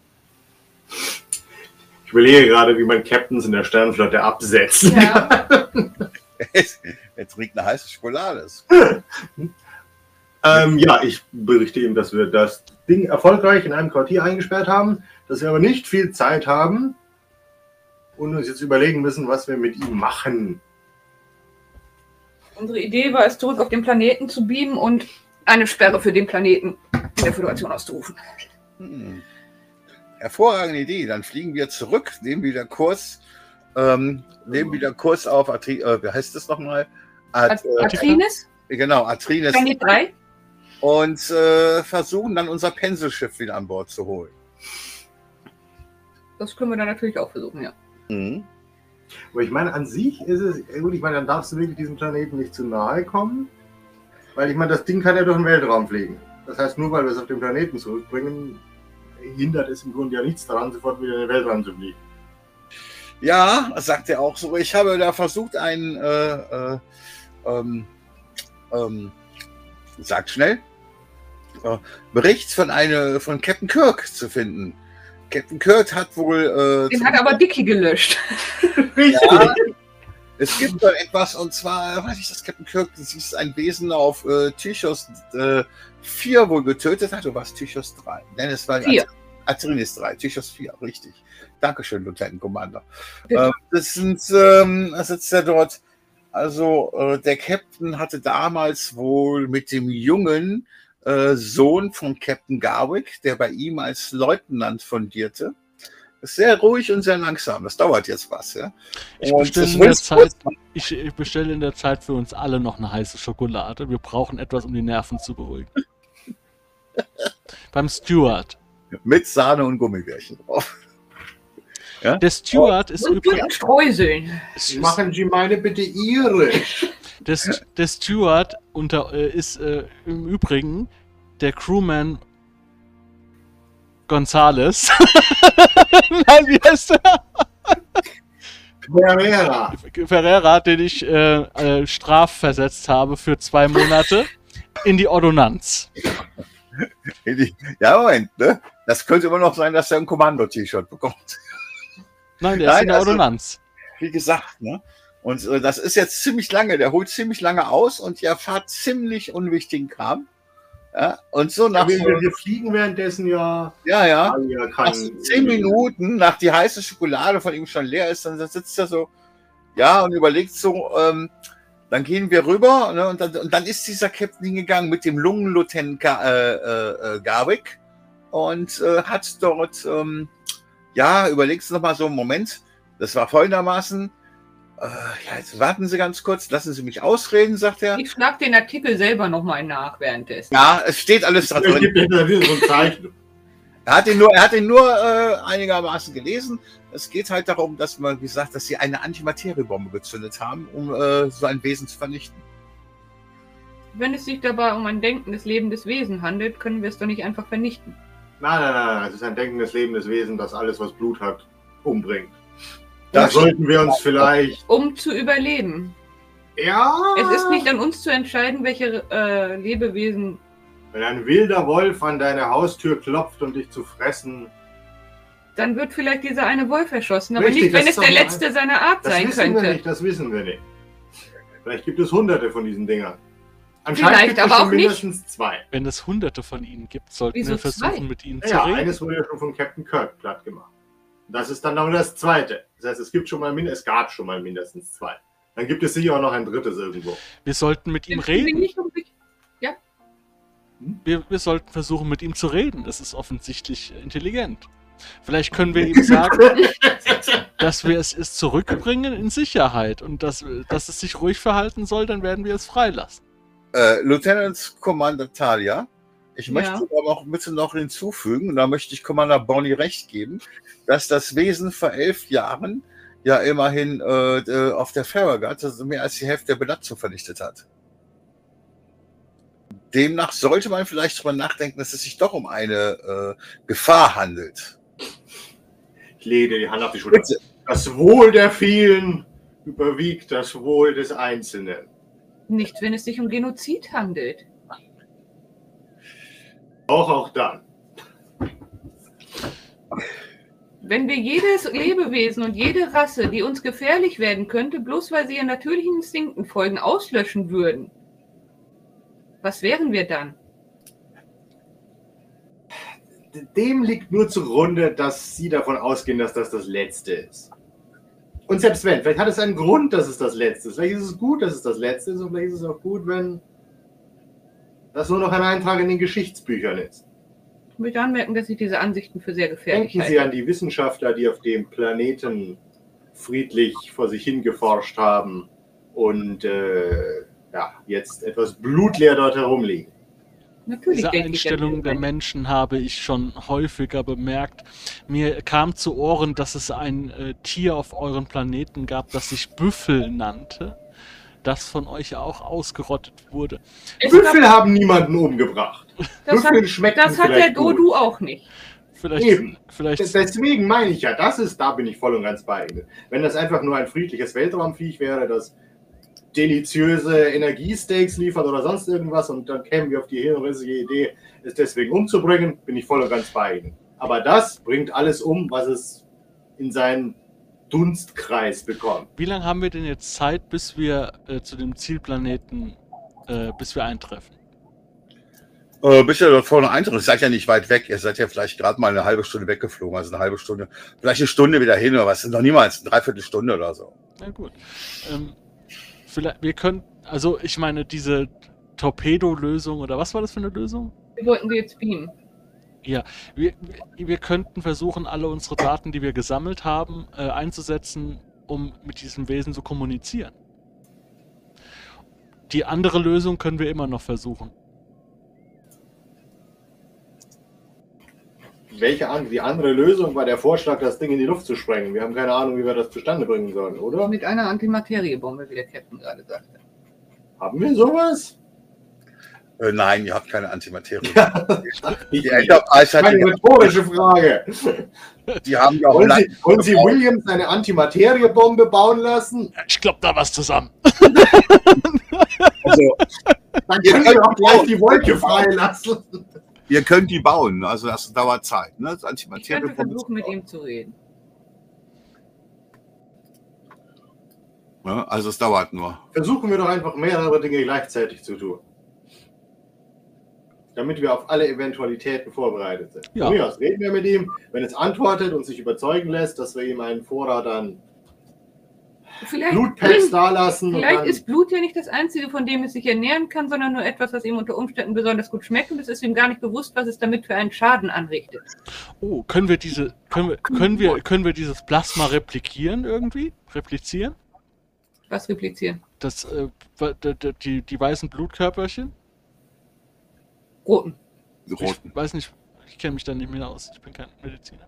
Ich überlege gerade, wie man Captains in der Sternenflotte absetzt. Ja. Er trinkt eine heiße Schokolade. Ja, ich berichte ihm, dass wir das Ding erfolgreich in einem Quartier eingesperrt haben, dass wir aber nicht viel Zeit haben und uns jetzt überlegen müssen, was wir mit ihm machen. Unsere Idee war es, zurück auf den Planeten zu beamen und eine Sperre für den Planeten in der Föderation auszurufen. Hm. Hervorragende Idee. Dann fliegen wir zurück, nehmen wieder Kurs auf Atrinis? Genau, Atrinis. Und versuchen dann unser Penselschiff wieder an Bord zu holen. Das können wir dann natürlich auch versuchen, ja. Mhm. Aber ich meine, an sich ist es, gut, ich meine, dann darfst du wirklich diesem Planeten nicht zu nahe kommen, weil ich meine, das Ding kann ja durch den Weltraum fliegen. Das heißt, nur weil wir es auf den Planeten zurückbringen, hindert es im Grunde ja nichts daran, sofort wieder in den Weltraum zu fliegen. Ja, das sagt er auch so. Ich habe da versucht, einen, sagt schnell, Bericht von Captain Kirk zu finden. Captain Kirk hat wohl... den hat aber Dicky gelöscht. Ja, es gibt da etwas, und zwar, weiß ich, dass Captain Kirk, das ist ein Wesen auf Tychos 4 wohl getötet hat, oder was, Tychos 3? Nein, es war Atrinis 3, Tychos 4, richtig. Dankeschön, Lieutenant Commander. Das sind, sitzt er dort, also der Captain hatte damals wohl mit dem jungen Sohn von Captain Garwick, der bei ihm als Leutnant fundierte. Ist sehr ruhig und sehr langsam. Das dauert jetzt was. Ja? Ich bestelle in der Zeit für uns alle noch eine heiße Schokolade. Wir brauchen etwas, um die Nerven zu beruhigen. Beim Steward. Mit Sahne und Gummibärchen drauf. Ja? Der Steward ist übrigens... Streuseln. Machen Sie meine bitte irisch. Der Steward ist im Übrigen der Crewman Gonzales. Nein, wie heißt er? Ferreira. Ferreira, den ich strafversetzt habe für 2 Monate in die Ordonnanz. Ja, Moment, ne? Das könnte immer noch sein, dass er ein Kommando-T-Shirt bekommt. Nein, der ist in der Ordonnanz. Also, wie gesagt, ne? Und das ist jetzt ziemlich lange, der holt ziemlich lange aus und ihr fahrt ziemlich unwichtigen Kram. Ja, und so nach. Ja, wir fliegen währenddessen ja. Ja, ja. Nach 10 Minuten, nach die heiße Schokolade von ihm schon leer ist, dann sitzt er so, ja, und überlegt so, dann gehen wir rüber, ne, und dann ist dieser Captain hingegangen mit dem Lungenlieutenant Garwick und hat dort, ja, überlegst du nochmal so einen Moment, das war folgendermaßen. Ja, jetzt warten Sie ganz kurz, lassen Sie mich ausreden, sagt er. Ich schlag den Artikel selber nochmal nach währenddessen. Ja, es steht alles da drin. Er hat ihn nur einigermaßen gelesen. Es geht halt darum, dass man, wie gesagt, dass sie eine Antimateriebombe gezündet haben, um so ein Wesen zu vernichten. Wenn es sich dabei um ein denkendes, lebendes Wesen handelt, können wir es doch nicht einfach vernichten. Nein, nein, nein, nein. Es ist ein denkendes, lebendes Wesen, das alles, was Blut hat, umbringt. Da sollten wir uns vielleicht... Um zu überleben. Ja. Es ist nicht an uns zu entscheiden, welche Lebewesen... Wenn ein wilder Wolf an deine Haustür klopft, um dich zu fressen, dann wird vielleicht dieser eine Wolf erschossen. Aber richtig, nicht, wenn es der letzte seiner Art sein könnte. Das wissen wir nicht. Vielleicht gibt es hunderte von diesen Dingern. Anscheinend vielleicht, gibt es aber auch mindestens nicht. Zwei. Wenn es hunderte von ihnen gibt, sollten wir versuchen, mit ihnen zu reden. Ja, eines wurde ja schon von Captain Kirk platt gemacht. Das ist dann noch das zweite. Das heißt, es gab schon mal mindestens zwei. Dann gibt es sicher auch noch ein drittes irgendwo. Wir sollten mit ihm reden. Wir sollten versuchen, mit ihm zu reden. Das ist offensichtlich intelligent. Vielleicht können wir ihm sagen, dass wir es zurückbringen in Sicherheit und dass es sich ruhig verhalten soll, dann werden wir es freilassen. Lieutenant Commander Talia, ich möchte aber auch ein bisschen noch hinzufügen, und da möchte ich Commander Bonnie recht geben, dass das Wesen vor 11 Jahren ja immerhin auf der Farragut mehr als die Hälfte der Besatzung vernichtet hat. Demnach sollte man vielleicht darüber nachdenken, dass es sich doch um eine Gefahr handelt. Ich lege die Hand auf die Schulter. Bitte. Das Wohl der vielen überwiegt das Wohl des Einzelnen. Nicht, wenn es sich um Genozid handelt. Auch dann. Wenn wir jedes Lebewesen und jede Rasse, die uns gefährlich werden könnte, bloß weil sie ihren natürlichen Instinkten folgen, auslöschen würden, was wären wir dann? Dem liegt nur zugrunde, dass Sie davon ausgehen, dass das Letzte ist. Und selbst wenn, vielleicht hat es einen Grund, dass es das Letzte ist. Vielleicht ist es gut, dass es das Letzte ist, und vielleicht ist es auch gut, wenn das nur noch ein Eintrag in den Geschichtsbüchern ist. Ich möchte anmerken, dass ich diese Ansichten für sehr gefährlich halte. Denken Sie an die Wissenschaftler, die auf dem Planeten friedlich vor sich hin geforscht haben und jetzt etwas blutleer dort herumliegen. Natürlich. Diese Einstellung der Menschen habe ich schon häufiger bemerkt. Mir kam zu Ohren, dass es ein Tier auf eurem Planeten gab, das sich Büffel nannte, das von euch auch ausgerottet wurde. Büffel haben niemanden umgebracht. Das hat der Dodu auch nicht. Vielleicht. Deswegen meine ich ja, da bin ich voll und ganz bei Ihnen. Wenn das einfach nur ein friedliches Weltraumviech wäre, das deliziöse Energiesteaks liefert oder sonst irgendwas, und dann kämen wir auf die hirnrissige Idee, es deswegen umzubringen, bin ich voll und ganz bei Ihnen. Aber das bringt alles um, was es in seinen Dunstkreis bekommt. Wie lange haben wir denn jetzt Zeit, bis wir zu dem Zielplaneten, bis wir eintreffen? Bis ihr dort vorne eintrifft, seid ja nicht weit weg, ihr seid ja vielleicht gerade mal eine halbe Stunde weggeflogen, also eine halbe Stunde, vielleicht eine Stunde wieder hin oder was, noch niemals, eine Dreiviertelstunde oder so. Na gut. Wir können, also ich meine, diese Torpedo-Lösung, oder was war das für eine Lösung? Wir wollten sie jetzt beamen. Ja, wir könnten versuchen, alle unsere Daten, die wir gesammelt haben, einzusetzen, um mit diesem Wesen zu kommunizieren. Die andere Lösung können wir immer noch versuchen. Die andere Lösung war der Vorschlag, das Ding in die Luft zu sprengen. Wir haben keine Ahnung, wie wir das zustande bringen sollen, oder? Mit einer Antimateriebombe, wie der Captain gerade sagte. Haben wir sowas? Nein, ihr habt keine Antimateriebombe. Eine rhetorische Frage. Die haben ja auch wollen Sie Williams eine Antimateriebombe bauen lassen? Ich glaube, da was zusammen. Also, dann können wir auch gleich die Wolke freilassen. Ihr könnt die bauen, also das dauert Zeit. Ne? Das ich könnte versuchen, mit ihm zu reden. Ja, also es dauert nur. Versuchen wir doch einfach mehrere Dinge gleichzeitig zu tun. Damit wir auf alle Eventualitäten vorbereitet sind. Ja. Von mir aus reden wir mit ihm, wenn es antwortet und sich überzeugen lässt, dass wir ihm einen Vorrat an Blutpacks dalassen. Vielleicht ist Blut ja nicht das Einzige, von dem es sich ernähren kann, sondern nur etwas, was ihm unter Umständen besonders gut schmeckt, und es ist ihm gar nicht bewusst, was es damit für einen Schaden anrichtet. Oh, können wir dieses Plasma replizieren irgendwie? Replizieren? Was replizieren? Die weißen Blutkörperchen? Roten. Ich weiß nicht, ich kenne mich da nicht mehr aus. Ich bin kein Mediziner.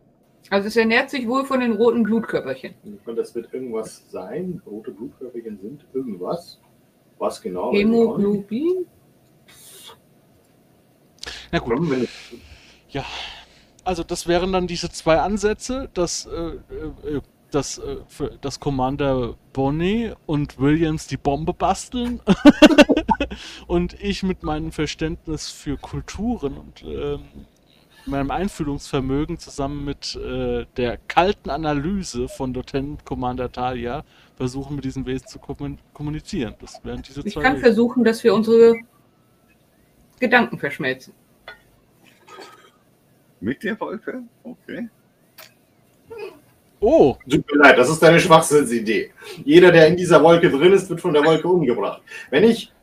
Also es ernährt sich wohl von den roten Blutkörperchen. Und das wird irgendwas sein. Rote Blutkörperchen sind irgendwas. Was genau? Hämoglobin? Na gut. Ja, also das wären dann diese zwei Ansätze, dass Commander Bonnie und Williams die Bombe basteln und ich mit meinem Verständnis für Kulturen und meinem Einfühlungsvermögen zusammen mit der kalten Analyse von Lieutenant Commander Talia versuchen, mit diesem Wesen zu kommunizieren. Das wären diese zwei. Ich kann versuchen, dass wir unsere Gedanken verschmelzen. Mit der Wolke? Okay. Oh! Tut mir leid, das ist eine Schwachsinnsidee. Jeder, der in dieser Wolke drin ist, wird von der Wolke umgebracht. Wenn ich...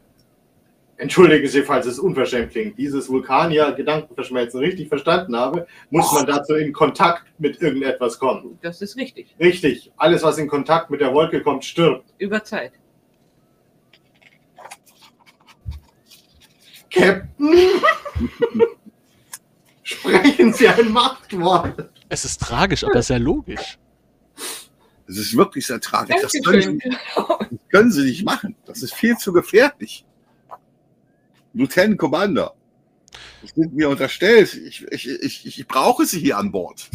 Entschuldigen Sie, falls es unverschämt klingt, dieses Vulkanier-Gedankenverschmelzen richtig verstanden habe, muss man dazu in Kontakt mit irgendetwas kommen. Das ist richtig. Richtig. Alles, was in Kontakt mit der Wolke kommt, stirbt. Über Zeit. Captain! Sprechen Sie ein Machtwort! Es ist tragisch, aber sehr logisch. Es ist wirklich sehr tragisch. Das können Sie nicht machen. Das ist viel zu gefährlich. Lieutenant Commander, das sind mir unterstellt. Ich brauche Sie hier an Bord.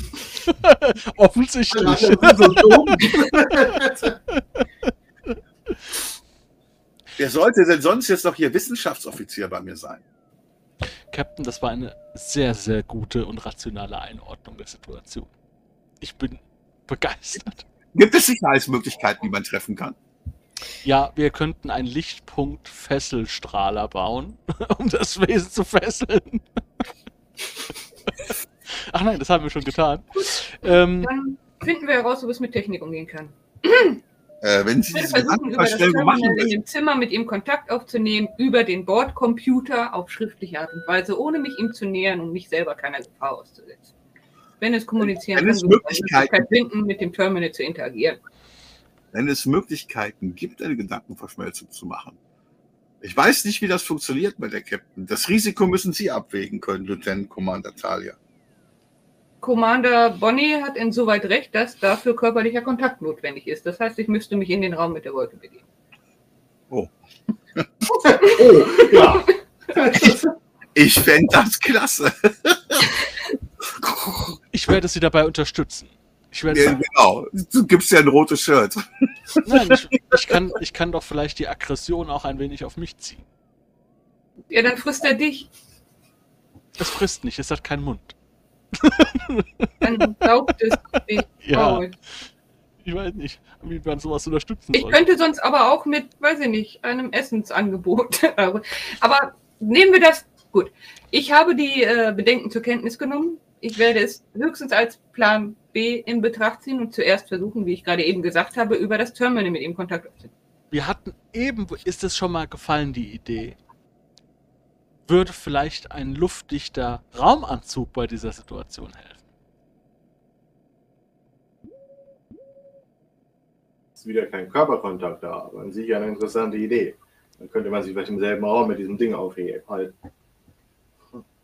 Offensichtlich. Wer sollte denn sonst jetzt noch hier Wissenschaftsoffizier bei mir sein? Captain, das war eine sehr, sehr gute und rationale Einordnung der Situation. Ich bin begeistert. Gibt es Sicherheitsmöglichkeiten, die man treffen kann? Ja, wir könnten einen Lichtpunkt-Fesselstrahler bauen, um das Wesen zu fesseln. Ach nein, das haben wir schon getan. Dann finden wir heraus, ob es mit Technik umgehen kann. Wenn Sie versuchen, über das Terminal in dem Zimmer mit ihm Kontakt aufzunehmen, über den Bordcomputer auf schriftliche Art und Weise, ohne mich ihm zu nähern und mich selber keiner Gefahr auszusetzen. Wenn es kommunizieren kann, wird es Möglichkeiten finden, mit dem Terminal zu interagieren. Wenn es Möglichkeiten gibt, eine Gedankenverschmelzung zu machen. Ich weiß nicht, wie das funktioniert bei der Captain. Das Risiko müssen Sie abwägen können, Lieutenant Commander Talia. Commander Bonnie hat insoweit recht, dass dafür körperlicher Kontakt notwendig ist. Das heißt, ich müsste mich in den Raum mit der Wolke begeben. Oh. Oh, ja. Ich fände das klasse. Ich werde Sie dabei unterstützen. Ja, genau, du gibst ja ein rotes Shirt. Nein, ich kann doch vielleicht die Aggression auch ein wenig auf mich ziehen. Ja, dann frisst er dich. Es frisst nicht, es hat keinen Mund. Dann saugt es dich. Ja. Oh. Ich weiß nicht, wie man sowas unterstützen soll. Ich könnte sonst aber auch mit, weiß ich nicht, einem Essensangebot. Aber nehmen wir das. Gut, ich habe die Bedenken zur Kenntnis genommen. Ich werde es höchstens als Plan B in Betracht ziehen und zuerst versuchen, wie ich gerade eben gesagt habe, über das Terminal mit ihm Kontakt aufzunehmen. Wir hatten eben, ist es schon mal gefallen, die Idee, würde vielleicht ein luftdichter Raumanzug bei dieser Situation helfen. Ist wieder kein Körperkontakt da, aber an sich eine interessante Idee. Dann könnte man sich vielleicht im selben Raum mit diesem Ding aufhalten.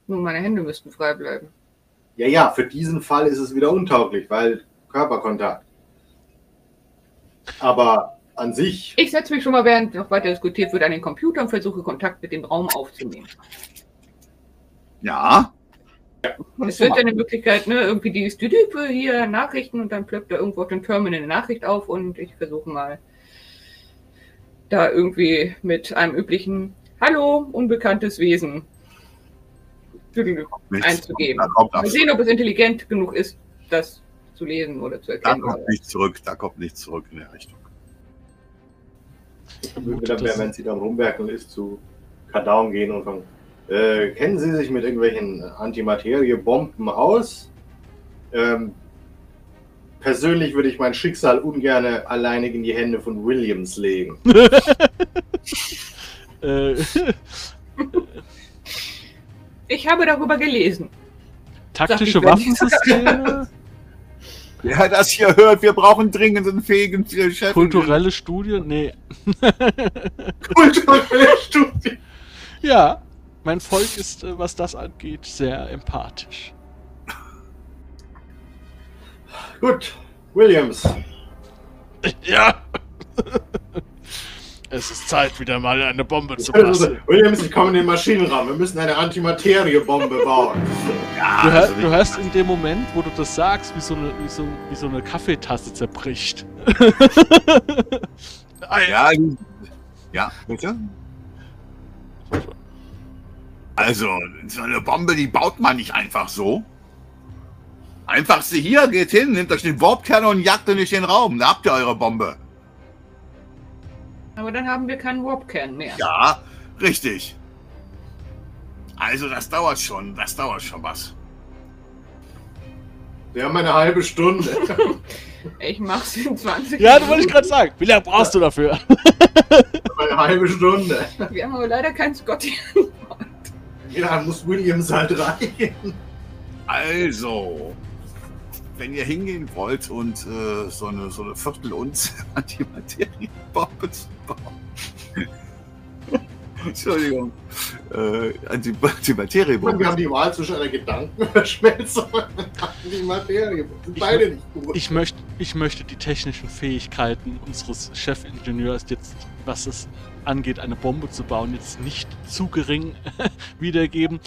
Nur meine Hände müssten frei bleiben. Ja, ja, für diesen Fall ist es wieder untauglich, weil Körperkontakt. Aber an sich... Ich setze mich schon mal, während noch weiter diskutiert wird, an den Computer und versuche, Kontakt mit dem Raum aufzunehmen. Ja. Es wird eine Möglichkeit, ne, irgendwie die Stüdipe hier, Nachrichten, und dann plöppt da irgendwo auf dem Terminal eine Nachricht auf und ich versuche mal, da irgendwie mit einem üblichen Hallo, unbekanntes Wesen einzugeben. Wir sehen, ob es intelligent genug ist, das zu lesen oder zu erkennen. Da kommt nichts zurück, in der Richtung. Ich würde dann, wenn sie dann rumwerkeln ist, zu Kadaun gehen und sagen, kennen Sie sich mit irgendwelchen Antimateriebomben aus? Persönlich würde ich mein Schicksal ungern alleinig in die Hände von Williams legen. Ich habe darüber gelesen. Taktische Waffensysteme? Wer das hier hört, wir brauchen dringend einen fähigen Chef. Kulturelle Studien? Nee. Kulturelle Studien? Ja, mein Volk ist, was das angeht, sehr empathisch. Gut, Williams. Ja. Es ist Zeit, wieder mal eine Bombe zu blasen. Williams, ich komme in den Maschinenraum. Wir müssen eine Antimateriebombe bauen. Ja, du hörst in dem Moment, wo du das sagst, wie so eine Kaffeetasse zerbricht. Ja, ja, bitte? Also, so eine Bombe, die baut man nicht einfach so. Einfachste hier, geht hin, nehmt euch den Warpkern und jagt euch den Raum. Da habt ihr eure Bombe. Aber dann haben wir keinen Warpkern mehr. Ja, richtig. Also das dauert schon was. Wir haben eine halbe Stunde. Ich mach's in 20 Minuten. Ja, das wollte ich gerade sagen. Wie lange brauchst du dafür? Eine halbe Stunde. Wir haben aber leider keinen Scotty an Bord. Ja, dann muss Williams halt rein. Also, wenn ihr hingehen wollt und so eine Viertelunze Antimateriebombe zu bauen. Entschuldigung. Antimateriebombe. Wir haben die Wahl zwischen einer Gedankenverschmelzung und Antimateriebombe. Sind beide nicht gut. Ich möchte die technischen Fähigkeiten unseres Chefingenieurs jetzt, was es angeht, eine Bombe zu bauen, jetzt nicht zu gering wiedergeben.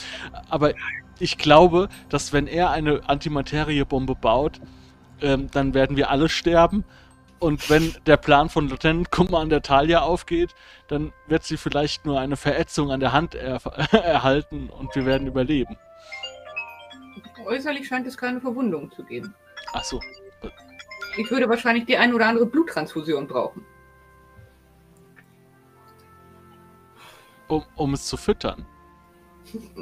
Aber ich glaube, dass wenn er eine Antimateriebombe baut, dann werden wir alle sterben. Und wenn der Plan von Lieutenant Commander Talia aufgeht, dann wird sie vielleicht nur eine Verätzung an der Hand erhalten und wir werden überleben. Äußerlich scheint es keine Verwundung zu geben. Ach so. Ich würde wahrscheinlich die ein oder andere Bluttransfusion brauchen. Um es zu füttern?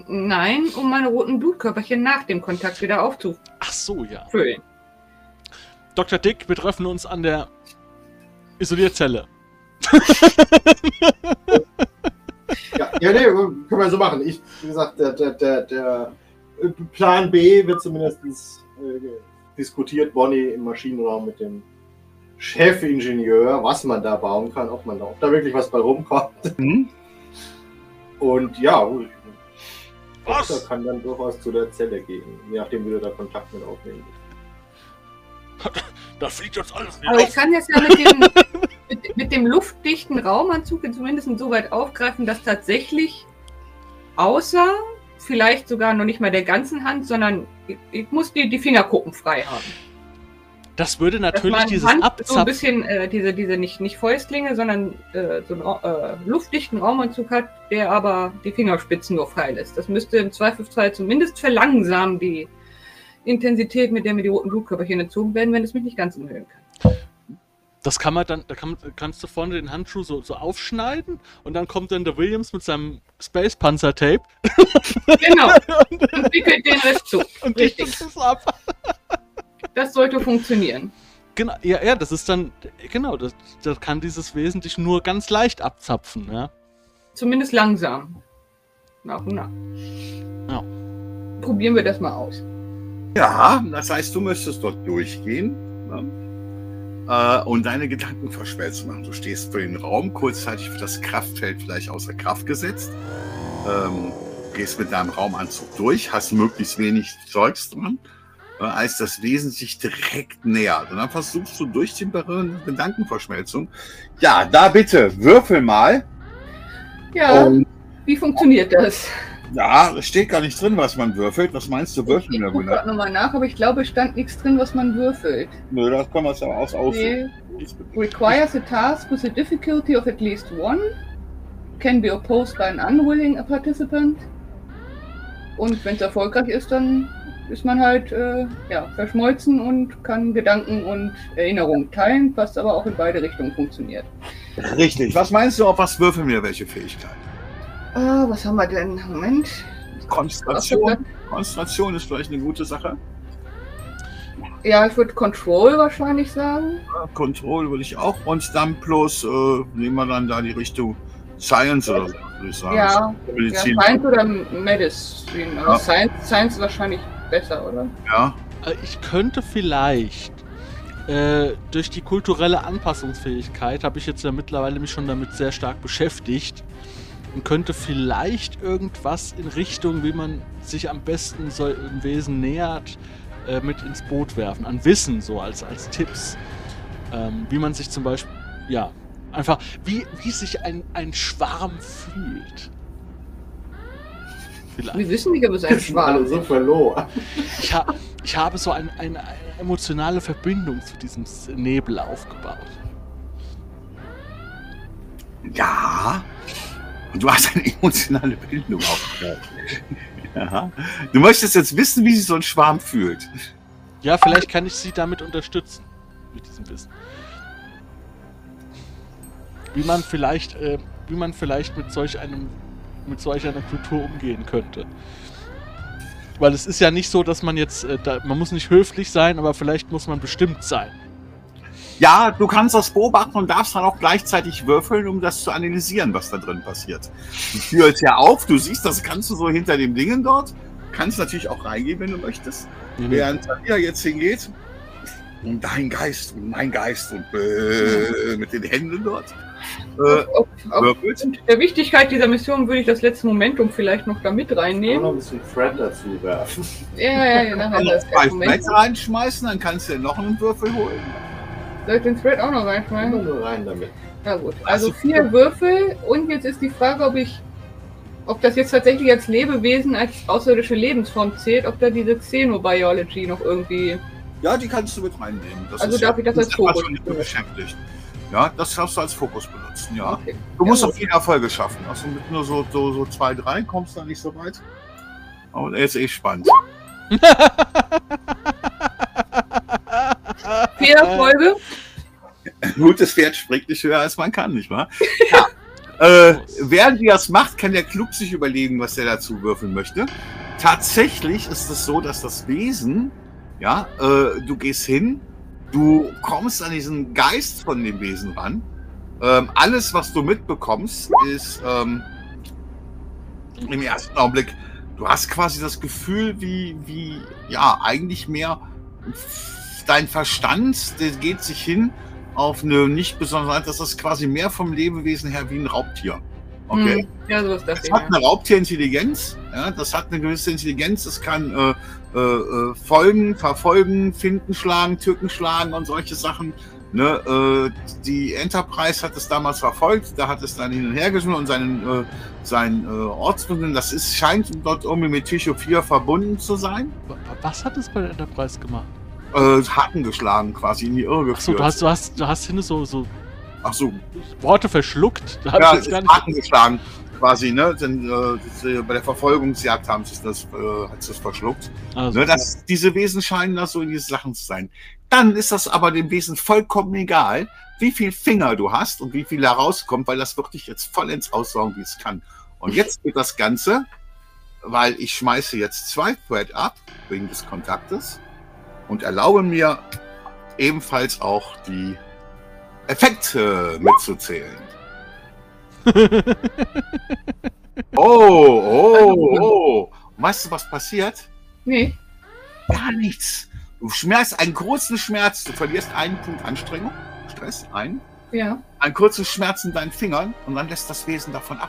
Nein, um meine roten Blutkörperchen nach dem Kontakt wieder aufzufüllen. Ach so, ja. Füllen. Dr. Dick, wir treffen uns an der Isolierzelle. ja, nee, können wir so machen. Wie gesagt, der Plan B wird zumindest diskutiert. Bonnie im Maschinenraum mit dem Chefingenieur, was man da bauen kann, ob da wirklich was bei rumkommt. Mhm. Und ja, Dr. kann dann durchaus zu der Zelle gehen, je nachdem, wie du da Kontakt mit aufnehmen willst. Da fliegt jetzt alles wieder. Aber ich kann jetzt ja mit dem luftdichten Raumanzug zumindest so weit aufgreifen, dass tatsächlich außer vielleicht sogar noch nicht mal der ganzen Hand, sondern ich muss die Fingerkuppen frei haben. Das würde natürlich dieses Abzapfen... so ein bisschen diese nicht Fäustlinge, sondern so einen luftdichten Raumanzug hat, der aber die Fingerspitzen nur frei lässt. Das müsste im Zweifelsfall zumindest verlangsamen die Intensität, mit der mir die roten Blutkörperchen entzogen werden, wenn es mich nicht ganz umhüllen kann. Das kann man dann, kannst du vorne den Handschuh so aufschneiden und dann kommt dann der Williams mit seinem Space-Panzer-Tape. Genau. Und wickelt den Rest zu. Und richtig. Das sollte funktionieren. Genau, ja, das ist dann, genau, das kann dieses wesentlich nur ganz leicht abzapfen, ja. Zumindest langsam. Nach und nach. Ja. Probieren wir das mal aus. Ja, das heißt, du müsstest dort durchgehen, ne? Und deine Gedanken verschmelzen machen. Du stehst für den Raum, kurzzeitig für das Kraftfeld vielleicht außer Kraft gesetzt, gehst mit deinem Raumanzug durch, hast möglichst wenig Zeugs dran, als das Wesen sich direkt nähert. Und dann versuchst du durch die Gedankenverschmelzung. Ja, da bitte, würfel mal. Ja, wie funktioniert das? Ja, es steht gar nicht drin, was man würfelt. Was meinst du, würfeln? Ich gucke gerade nochmal nach, aber ich glaube, es stand nichts drin, was man würfelt. Nö, das kann man es aber aussehen. Nee. Requires a task with a difficulty of at least 1. Can be opposed by an unwilling participant. Und wenn es erfolgreich ist, dann ist man halt verschmolzen und kann Gedanken und Erinnerungen teilen, was aber auch in beide Richtungen funktioniert. Richtig. Was meinst du, auf was würfeln wir welche Fähigkeit? Was haben wir denn? Moment. Konzentration. Konzentration ist vielleicht eine gute Sache. Ja, ich würde Control wahrscheinlich sagen. Ja, Control würde ich auch. Und dann plus, nehmen wir dann da die Richtung Science oder so, würde ich sagen. Ja, Science oder Medicine. Aber ja. Science ist wahrscheinlich besser, oder? Ja. Ich könnte vielleicht durch die kulturelle Anpassungsfähigkeit, habe ich jetzt ja mittlerweile mich schon damit sehr stark beschäftigt, und könnte vielleicht irgendwas in Richtung, wie man sich am besten so im Wesen nähert, mit ins Boot werfen. An Wissen, so als Tipps. Wie man sich zum Beispiel, ja, einfach, wie sich ein Schwarm fühlt. Vielleicht. Wir wissen nicht, ob es ein Schwarm ist. Ich habe so eine emotionale Verbindung zu diesem Nebel aufgebaut. Ja. Und du hast eine emotionale Bildung aufgebaut. Ja. Du möchtest jetzt wissen, wie sich so ein Schwarm fühlt. Ja, vielleicht kann ich sie damit unterstützen. Mit diesem Wissen. Wie man vielleicht mit solch einer Kultur umgehen könnte. Weil es ist ja nicht so, dass man jetzt... man muss nicht höflich sein, aber vielleicht muss man bestimmt sein. Ja, du kannst das beobachten und darfst dann auch gleichzeitig würfeln, um das zu analysieren, was da drin passiert. Die Tür ist ja auf, du siehst, das kannst du so hinter dem Dingen dort. Kannst natürlich auch reingehen, wenn du möchtest. Mhm. Während Talia jetzt hingeht und dein Geist und mein Geist und mit den Händen dort. Aufgrund der Wichtigkeit dieser Mission würde ich das letzte Momentum vielleicht noch da mit reinnehmen. Noch ein bisschen Thread dazu werfen. Ja, dann kann das kein Moment reinschmeißen, dann kannst du ja noch einen Würfel holen. Soll ich den Thread auch noch reinschmeißen? Nur rein damit. Na gut, also 4 Würfel und jetzt ist die Frage, ob das jetzt tatsächlich als Lebewesen, als außerirdische Lebensform zählt, ob da diese Xenobiology noch irgendwie... Ja, die kannst du mit reinnehmen. Das also darf ich das als Fokus benutzen? Ja, das darfst du als Fokus benutzen, ja. Okay. Du musst auch viele Erfolge schaffen. Also mit nur so 2, 3 kommst du da nicht so weit. Aber er ist eh spannend. 4 Erfolge. Gutes Pferd springt nicht höher, als man kann, nicht wahr? Ja. Während ihr das macht, kann der Club sich überlegen, was er dazu würfeln möchte. Tatsächlich ist es so, dass das Wesen... Ja, du gehst hin, du kommst an diesen Geist von dem Wesen ran. Alles, was du mitbekommst, ist im ersten Augenblick, du hast quasi das Gefühl, wie ja, eigentlich mehr dein Verstand, der geht sich hin auf eine nicht besonders, dass das quasi mehr vom Lebewesen her wie ein Raubtier. Okay. Ja, so ist das. Das hat eine Raubtierintelligenz, ja, das hat eine gewisse Intelligenz, das kann folgen, verfolgen, finden, schlagen, Türken schlagen und solche Sachen. Ne? Die Enterprise hat es damals verfolgt, da hat es dann hin und her geschmissen und seinen Ortsbund, das ist, scheint dort irgendwie mit Tycho 4 verbunden zu sein. Was hat es bei der Enterprise gemacht? Haken geschlagen, quasi in die Irre geführt. Achso, du hast hin so Ach so. Worte verschluckt. Da ja, es Haken geschlagen, quasi, ne? Denn, bei der Verfolgungsjagd haben sie das, hat sie das verschluckt. Also, ne? Diese Wesen scheinen das so in diese Sachen zu sein. Dann ist das aber dem Wesen vollkommen egal, wie viel Finger du hast und wie viel da rauskommt, weil das wirklich jetzt vollends aussaugen, wie es kann. Und jetzt wird das Ganze, weil ich schmeiße jetzt 2 Thread ab, wegen des Kontaktes, und erlaube mir ebenfalls auch die Effekte mitzuzählen. Oh. Weißt du, was passiert? Nee. Gar nichts. Du schmerzt einen kurzen Schmerz. Du verlierst einen Punkt Anstrengung, Stress, einen. Ja. Einen kurzen Schmerz in deinen Fingern und dann lässt das Wesen davon ab.